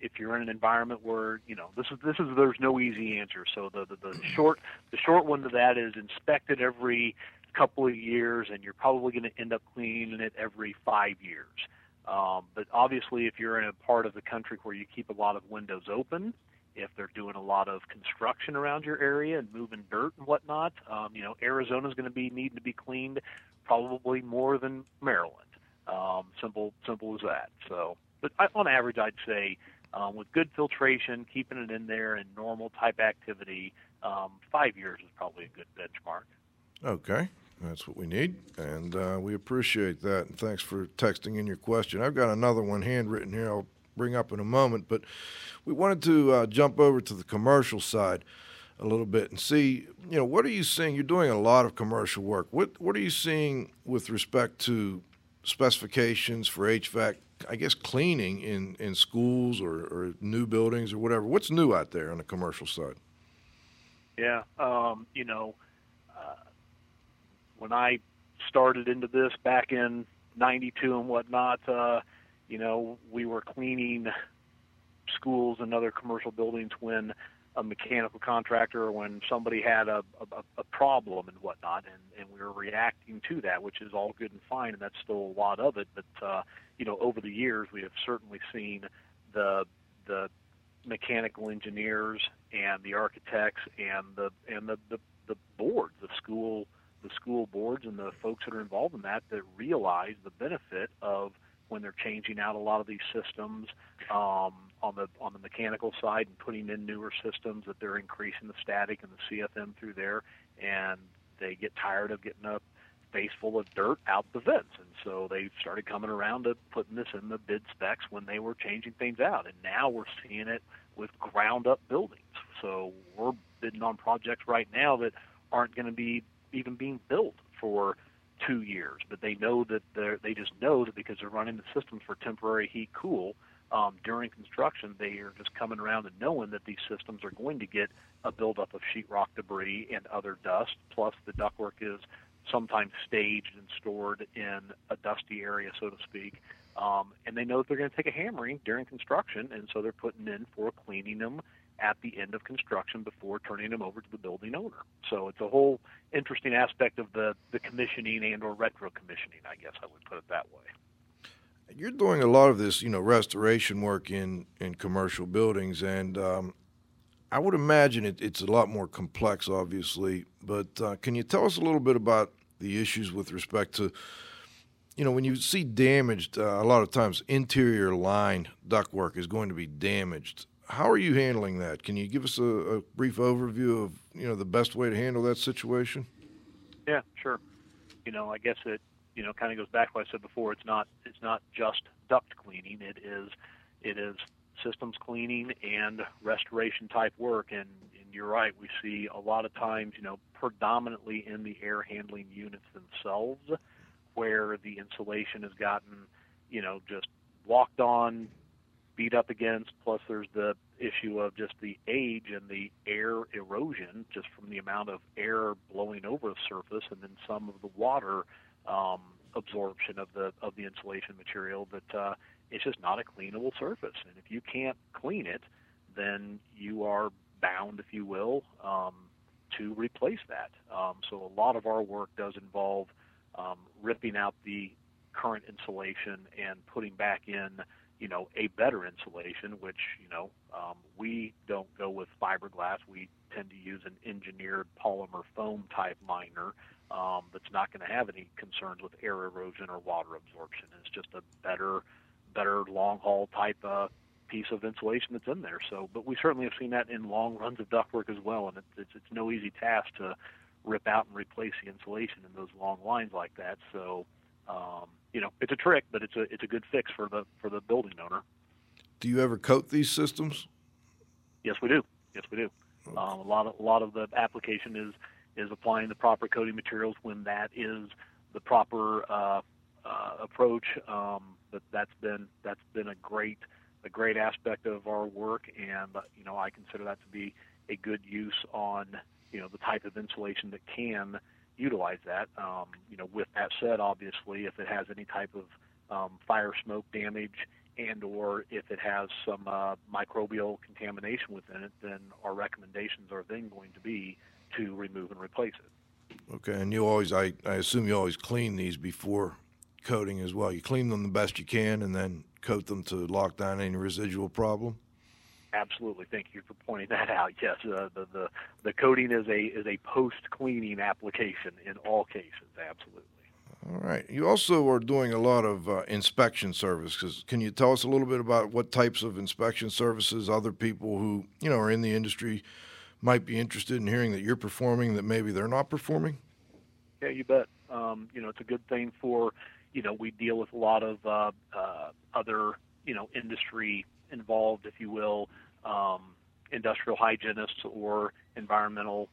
if you're in an environment where there's no easy answer. So the short one to that is inspect it every couple of years, and you're probably going to end up cleaning it every 5 years. But obviously, if you're in a part of the country where you keep a lot of windows open, if they're doing a lot of construction around your area and moving dirt and whatnot, Arizona's going to be needing to be cleaned probably more than Maryland. Simple as that. So, but on average, I'd say with good filtration, keeping it in there and normal type activity, 5 years is probably a good benchmark. Okay, that's what we need, and we appreciate that. And thanks for texting in your question. I've got another one handwritten here I'll bring up in a moment, but we wanted to jump over to the commercial side a little bit and see, what are you seeing? You're doing a lot of commercial work. What are you seeing with respect to specifications for HVAC, I guess cleaning in schools or new buildings or whatever? What's new out there on the commercial side? Yeah, when I started into this back in 92 and whatnot, we were cleaning schools and other commercial buildings when a mechanical contractor or when somebody had a problem and whatnot, and we were reacting to that, which is all good and fine, and that's still a lot of it. But, over the years, we have certainly seen the mechanical engineers and the architects and the boards, the school boards and the folks that are involved in that realize the benefit of when they're changing out a lot of these systems on the mechanical side and putting in newer systems, that they're increasing the static and the CFM through there, and they get tired of getting up face full of dirt out the vents. And so they started coming around to putting this in the bid specs when they were changing things out. And now we're seeing it with ground-up buildings. So we're bidding on projects right now that aren't going to be even being built for 2 years, but they know that they just know that because they're running the systems for temporary heat cool during construction, they are just coming around and knowing that these systems are going to get a buildup of sheetrock debris and other dust, plus the ductwork is sometimes staged and stored in a dusty area, so to speak, and they know that they're going to take a hammering during construction, and so they're putting in for cleaning them at the end of construction before turning them over to the building owner. So it's a whole interesting aspect of the commissioning and or retro commissioning, I guess I would put it that way. You're doing a lot of this, you know, restoration work in commercial buildings, and I would imagine it's a lot more complex, obviously, but can you tell us a little bit about the issues with respect to, you know, when you see damaged, a lot of times interior line ductwork is going to be damaged. How are you handling that? Can you give us a brief overview of, you know, the best way to handle that situation? Yeah, sure. You know, I guess it, you know, kind of goes back to what I said before. It's not just duct cleaning. It is systems cleaning and restoration type work. And you're right. We see a lot of times, you know, predominantly in the air handling units themselves, where the insulation has gotten, you know, just walked on, beat up against, plus there's the issue of just the age and the air erosion just from the amount of air blowing over the surface, and then some of the water absorption of the insulation material, that it's just not a cleanable surface. And if you can't clean it, then you are bound, if you will, to replace that. So a lot of our work does involve ripping out the current insulation and putting back in, you know, a better insulation, which, you know, we don't go with fiberglass. We tend to use an engineered polymer foam type liner that's not going to have any concerns with air erosion or water absorption. It's just a better long haul type piece of insulation that's in there. So, but we certainly have seen that in long runs of ductwork as well, and it's no easy task to rip out and replace the insulation in those long lines like that. So, you know, it's a trick, but it's a good fix for the building owner. Do you ever coat these systems? Yes, we do. Okay. A lot of the application is applying the proper coating materials when that is the proper approach. But that's been a great aspect of our work, and you know, I consider that to be a good use on, you know, the type of insulation that can utilize that. You know, with that said, obviously, if it has any type of fire smoke damage, and or if it has some microbial contamination within it, then our recommendations are then going to be to remove and replace it. Okay, and I assume you always clean these before coating as well. You clean them the best you can and then coat them to lock down any residual problem? Absolutely. Thank you for pointing that out. Yes, the coating is a post-cleaning application in all cases. Absolutely. All right. You also are doing a lot of inspection services. Can you tell us a little bit about what types of inspection services other people who, you know, are in the industry might be interested in hearing that you're performing that maybe they're not performing? Yeah, you bet. You know, it's a good thing for, you know, we deal with a lot of other, you know, industry involved, if you will, industrial hygienists or environmental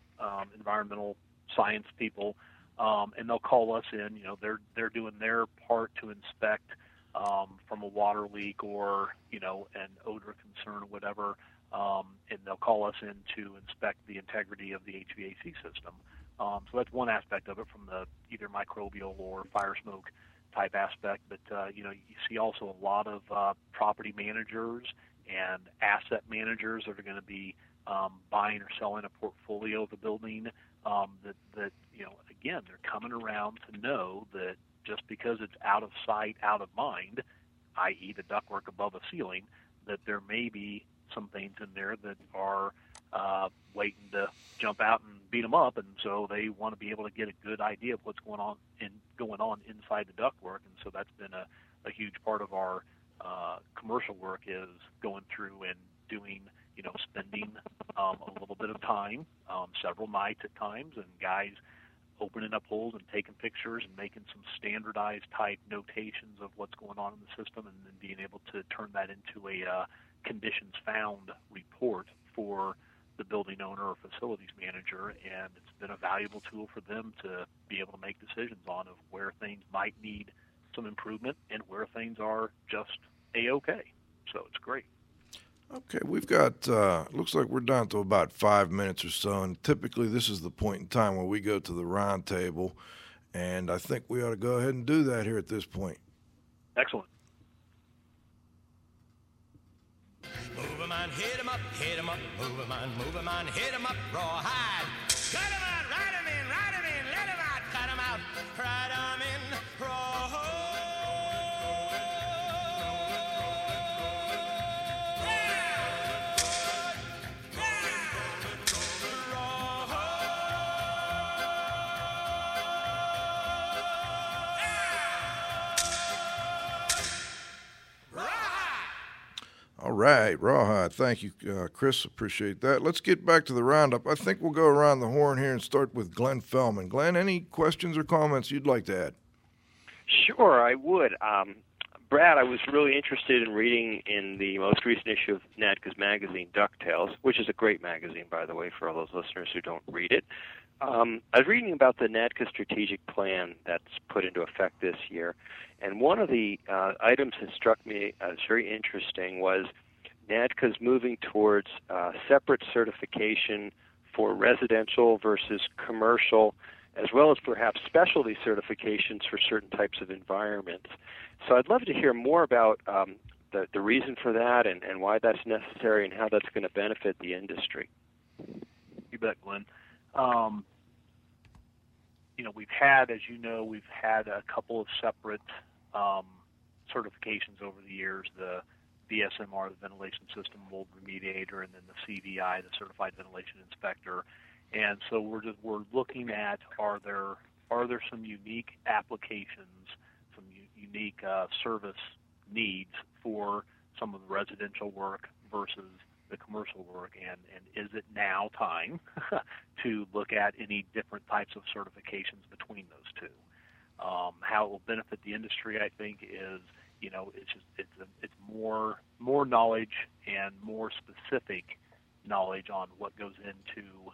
science people, and they'll call us in. You know, they're doing their part to inspect from a water leak or, you know, an odor concern or whatever, and they'll call us in to inspect the integrity of the HVAC system. So that's one aspect of it, from the either microbial or fire smoke type aspect, but you know, you see also a lot of property managers and asset managers that are going to be buying or selling a portfolio of a building, that you know, again, they're coming around to know that just because it's out of sight, out of mind, i.e. the ductwork above a ceiling, that there may be some things in there that are waiting to jump out and beat them up, and so they want to be able to get a good idea of what's going on inside the ductwork. And so that's been a huge part of our commercial work, is going through and doing, you know, spending a little bit of time, several nights at times, and guys opening up holes and taking pictures and making some standardized type notations of what's going on in the system, and then being able to turn that into a conditions found report for the building owner or facilities manager. And it's been a valuable tool for them to be able to make decisions on of where things might need some improvement and where things are just A-OK. So it's great. Okay, we've got, looks like we're down to about 5 minutes or so, and typically this is the point in time where we go to the round table, and I think we ought to go ahead and do that here at this point. Excellent. Move 'em on, hit 'em up, hit 'em up, move 'em on, hit 'em up, rawhide. Cut 'em out, ride 'em in, let 'em out, cut 'em out, ride 'em in, rawhide. All right, Rawhide. Thank you, Chris. Appreciate that. Let's get back to the roundup. I think we'll go around the horn here and start with Glenn Fellman. Glenn, any questions or comments you'd like to add? Sure, I would. Brad, I was really interested in reading in the most recent issue of NADCA's magazine, Duct Tales, which is a great magazine, by the way, for all those listeners who don't read it. I was reading about the NADCA strategic plan that's put into effect this year, and one of the items that struck me as very interesting was NADCA's moving towards separate certification for residential versus commercial, as well as perhaps specialty certifications for certain types of environments. So I'd love to hear more about the reason for that and why that's necessary and how that's going to benefit the industry. You bet, Glenn. We've had a couple of separate certifications over the years, the VSMR, the ventilation system mold remediator, and then the CVI, the certified ventilation inspector. And so we're looking at are there some unique applications, some unique service needs for some of the residential work versus the commercial work, and is it now time to look at any different types of certifications between those two? How it will benefit the industry, I think, is it's more knowledge and more specific knowledge on what goes into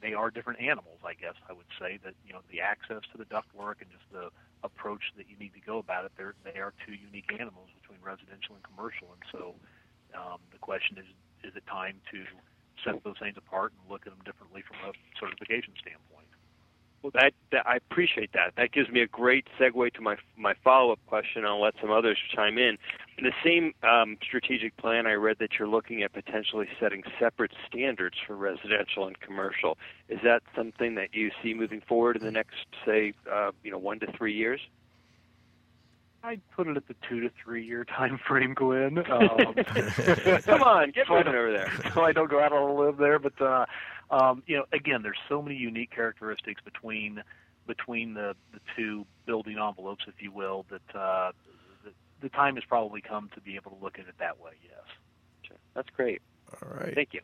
they are different animals. I guess I would say that the access to the ductwork and just the approach that you need to go about it, they are two unique animals between residential and commercial, and so. The question is it time to set those things apart and look at them differently from a certification standpoint? Well, that I appreciate that. That gives me a great segue to my follow-up question. I'll let some others chime in. In the same strategic plan, I read that you're looking at potentially setting separate standards for residential and commercial. Is that something that you see moving forward in the next, say, 1 to 3 years? I'd put it at the 2 to 3 year time frame, Glenn. Come on, get one over there. So I don't go out on a limb there, but again, there's so many unique characteristics between the two building envelopes, if you will, that the time has probably come to be able to look at it that way. Yes, sure. That's great. All right, thank you,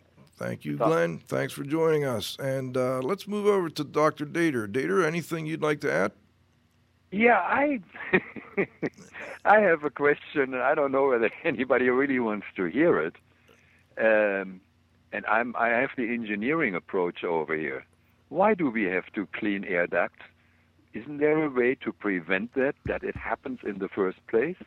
That's Glenn. Awesome. Thanks for joining us, and let's move over to Dr. Dater. Dater, anything you'd like to add? Yeah, I have a question, and I don't know whether anybody really wants to hear it. And I have the engineering approach over here. Why do we have to clean air ducts? Isn't there a way to prevent that it happens in the first place?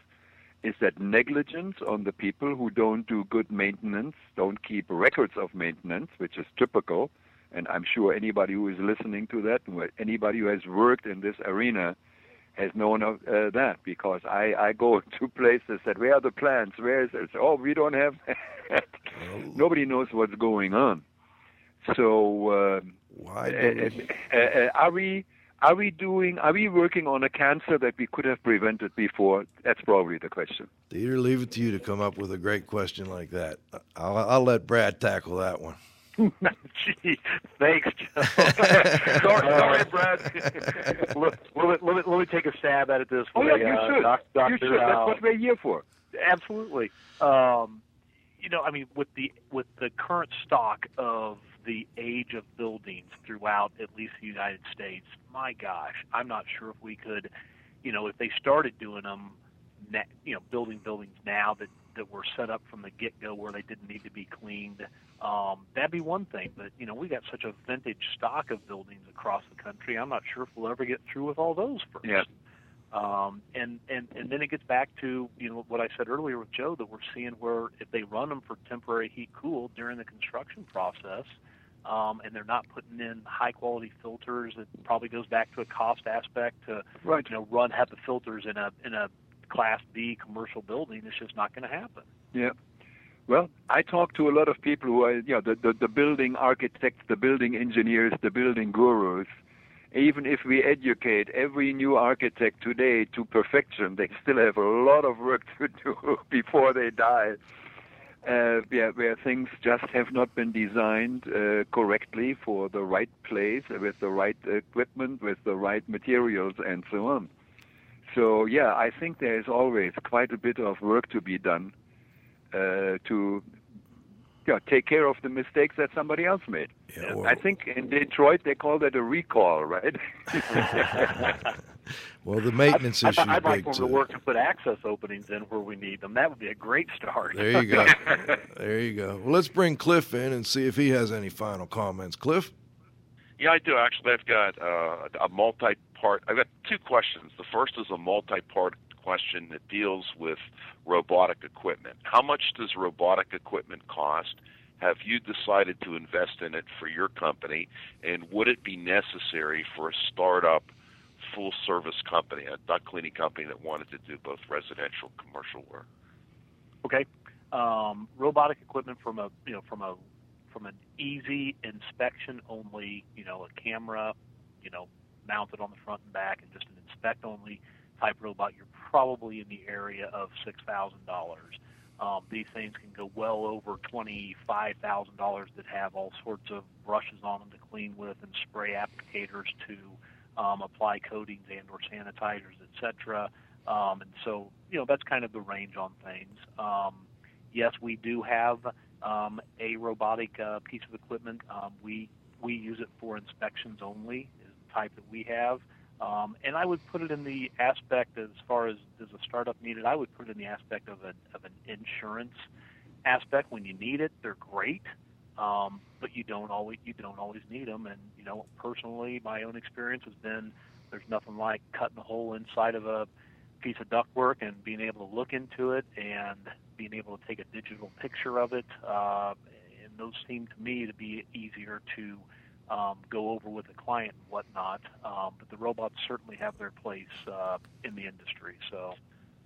Is that negligence on the people who don't do good maintenance, don't keep records of maintenance, which is typical, and I'm sure anybody who is listening to that, anybody who has worked in this arena, has known of that, because I go to places that, where are the plants? Where is it? Oh, we don't have that. Oh. Nobody knows what's going on. So are we working on a cancer that we could have prevented before? That's probably the question. Dieter, leave it to you to come up with a great question like that. I'll let Brad tackle that one. Gee, thanks, Joe. sorry, Brad. let me take a stab at it this way. Oh, yeah, you should. Doctor, you should. That's what we're here for. Absolutely. With with the current stock of the age of buildings throughout at least the United States, my gosh, I'm not sure if we could, if they started doing them, building buildings now that were set up from the get-go where they didn't need to be cleaned, that'd be one thing. But, we got such a vintage stock of buildings across the country, I'm not sure if we'll ever get through with all those first. Yeah. And then it gets back to, what I said earlier with Joe, that we're seeing where if they run them for temporary heat cool during the construction process, and they're not putting in high-quality filters, it probably goes back to a cost aspect to, right. Run HEPA filters in a Class B commercial building. It's just not going to happen. Yeah. Well, I talk to a lot of people who are, the building architects, the building engineers, the building gurus. Even if we educate every new architect today to perfection, they still have a lot of work to do before they die. Where things just have not been designed correctly for the right place, with the right equipment, with the right materials, and so on. So, yeah, I think there is always quite a bit of work to be done to take care of the mistakes that somebody else made. Yeah, well, I think in Detroit they call that a recall, right? Well, the maintenance issue. I'd like to work to put access openings in where we need them. That would be a great start. There you go. There you go. Well, let's bring Cliff in and see if he has any final comments. Cliff? Yeah, I do. Actually, I've got I've got two questions. The first is a multi-part question that deals with robotic equipment. How much does robotic equipment cost? Have you decided to invest in it for your company? And would it be necessary for a startup full-service company, a duct cleaning company that wanted to do both residential and commercial work? Okay. Robotic equipment from an easy inspection only, a camera, mounted on the front and back, and just an inspect only type robot, you're probably in the area of $6,000. These things can go well over $25,000 that have all sorts of brushes on them to clean with and spray applicators to apply coatings and or sanitizers, etc. And so, that's kind of the range on things. Yes, we do have a robotic piece of equipment. We use it for inspections only, is the type that we have. And I would put it in the aspect, as far as does a startup need it, I would put it in the aspect of an insurance aspect. When you need it, they're great, but you don't always need them. And personally, my own experience has been there's nothing like cutting a hole inside of a piece of ductwork and being able to look into it and being able to take a digital picture of it. And those seem to me to be easier to go over with a client and whatnot, but the robots certainly have their place in the industry. So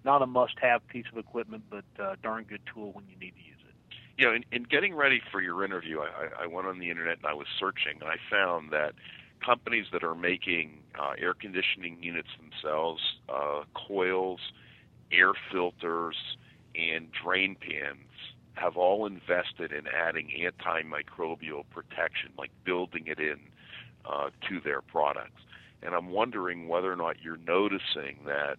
not a must-have piece of equipment, but a darn good tool when you need to use it. Yeah, in getting ready for your interview, I went on the Internet and I was searching, and I found that companies that are making air conditioning units themselves, coils, air filters, and drain pans, have all invested in adding antimicrobial protection, like building it in to their products. And I'm wondering whether or not you're noticing that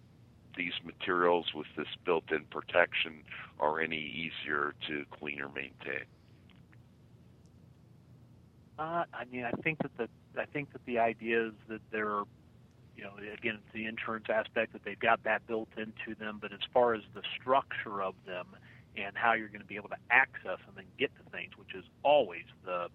these materials with this built-in protection are any easier to clean or maintain. I think that the idea is that there are, again, it's the insurance aspect that they've got that built into them, but as far as the structure of them, and how you're going to be able to access them and get to things, which is always the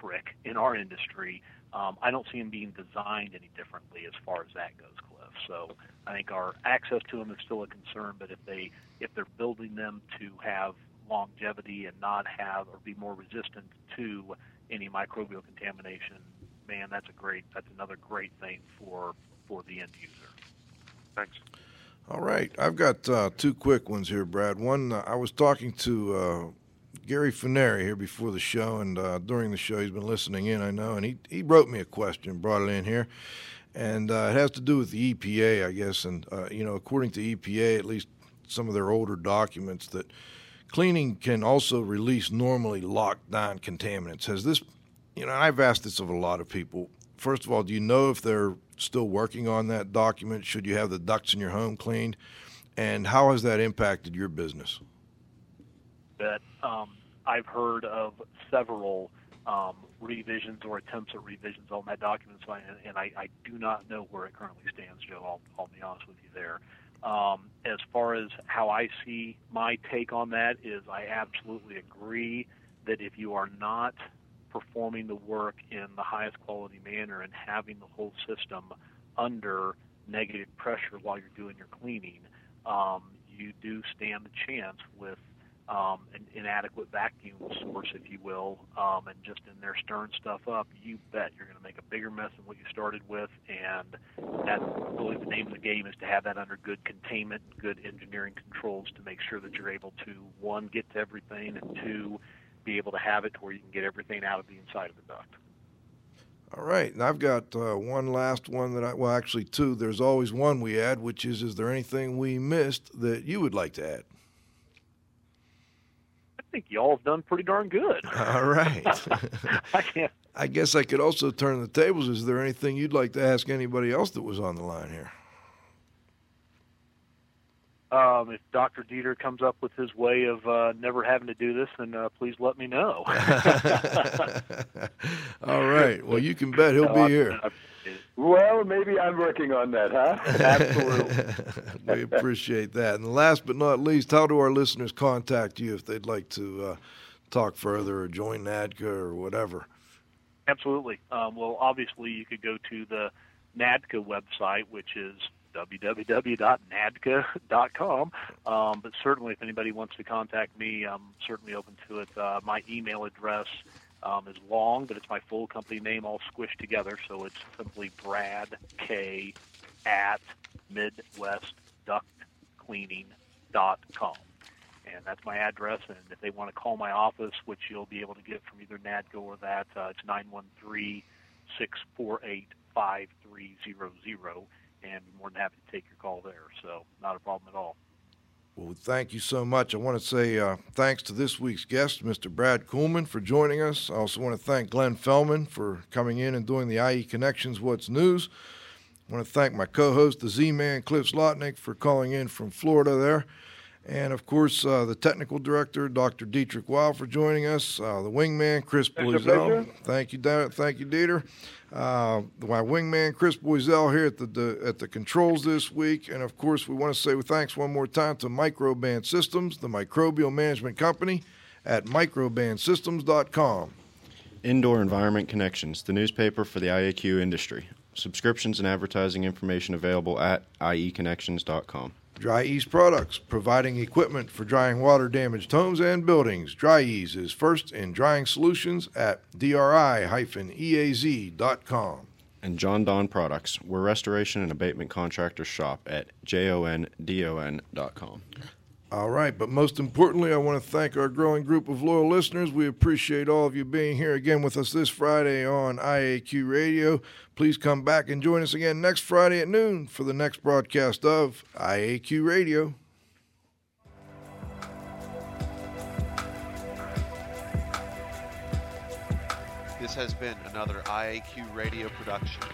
trick in our industry. I don't see them being designed any differently as far as that goes, Cliff. So I think our access to them is still a concern, but if they're building them to have longevity and not have or be more resistant to any microbial contamination, man, that's another great thing for the end user. Thanks. All right. I've got two quick ones here, Brad. One, I was talking to Gary Fineri here before the show, and during the show he's been listening in, I know, and he wrote me a question, brought it in here, and it has to do with the EPA, I guess, and, according to EPA, at least some of their older documents, that cleaning can also release normally locked down contaminants. Has this, I've asked this of a lot of people. First of all, do you know if they're still working on that document? Should you have the ducts in your home cleaned? And how has that impacted your business? That I've heard of several revisions or attempts at revisions on that document, and I do not know where it currently stands, Joe. I'll be honest with you there. As far as how I see my take on that is I absolutely agree that if you are not performing the work in the highest quality manner and having the whole system under negative pressure while you're doing your cleaning, you do stand a chance with an inadequate vacuum source, if you will, and just in there stirring stuff up, you bet you're going to make a bigger mess than what you started with, and that's really the name of the game, is to have that under good containment, good engineering controls to make sure that you're able to, one, get to everything, and two, be able to have it to where you can get everything out of the inside of the duct. All right, and I've got one last one that well, actually two. There's always one we add, which is there anything we missed that you would like to add? I think y'all have done pretty darn good. All right. I guess I could also turn the tables. Is there anything you'd like to ask anybody else that was on the line here? If Dr. Dieter comes up with his way of never having to do this, then please let me know. All right. Well, you can bet he'll be here. Well, maybe I'm working on that, huh? Absolutely. We appreciate that. And last but not least, how do our listeners contact you if they'd like to talk further or join NADCA or whatever? Absolutely. Well, obviously, you could go to the NADCA website, which is www.nadca.com. But certainly, if anybody wants to contact me, I'm certainly open to it. My email address is long, but it's my full company name all squished together, so it's simply bradk@midwestductcleaning.com. And that's my address, and if they want to call my office, which you'll be able to get from either NADCA or that, it's 913-648-5300, and I'm more than happy to take your call there, so not a problem at all. Well, thank you so much. I want to say thanks to this week's guest, Mr. Brad Kuhlman, for joining us. I also want to thank Glenn Fellman for coming in and doing the IE Connections What's News. I want to thank my co-host, the Z-Man, Cliff Zlotnik, for calling in from Florida there. And, of course, the technical director, Dr. Dietrich Weil, for joining us. The wingman, Chris Boiselle. Thank you, Dieter. My wingman, Chris Boiselle, here at the controls this week. And, of course, we want to say thanks one more time to Microband Systems, the microbial management company, at microbandsystems.com. Indoor Environment Connections, the newspaper for the IAQ industry. Subscriptions and advertising information available at ieconnections.com. Dri-Eaz Products, providing equipment for drying water-damaged homes and buildings. Dri-Eaz is first in drying solutions at dri-eaz.com. And JonDon Products, we're restoration and abatement contractor's shop at jondon.com. All right, but most importantly, I want to thank our growing group of loyal listeners. We appreciate all of you being here again with us this Friday on IAQ Radio. Please come back and join us again next Friday at noon for the next broadcast of IAQ Radio. This has been another IAQ Radio production.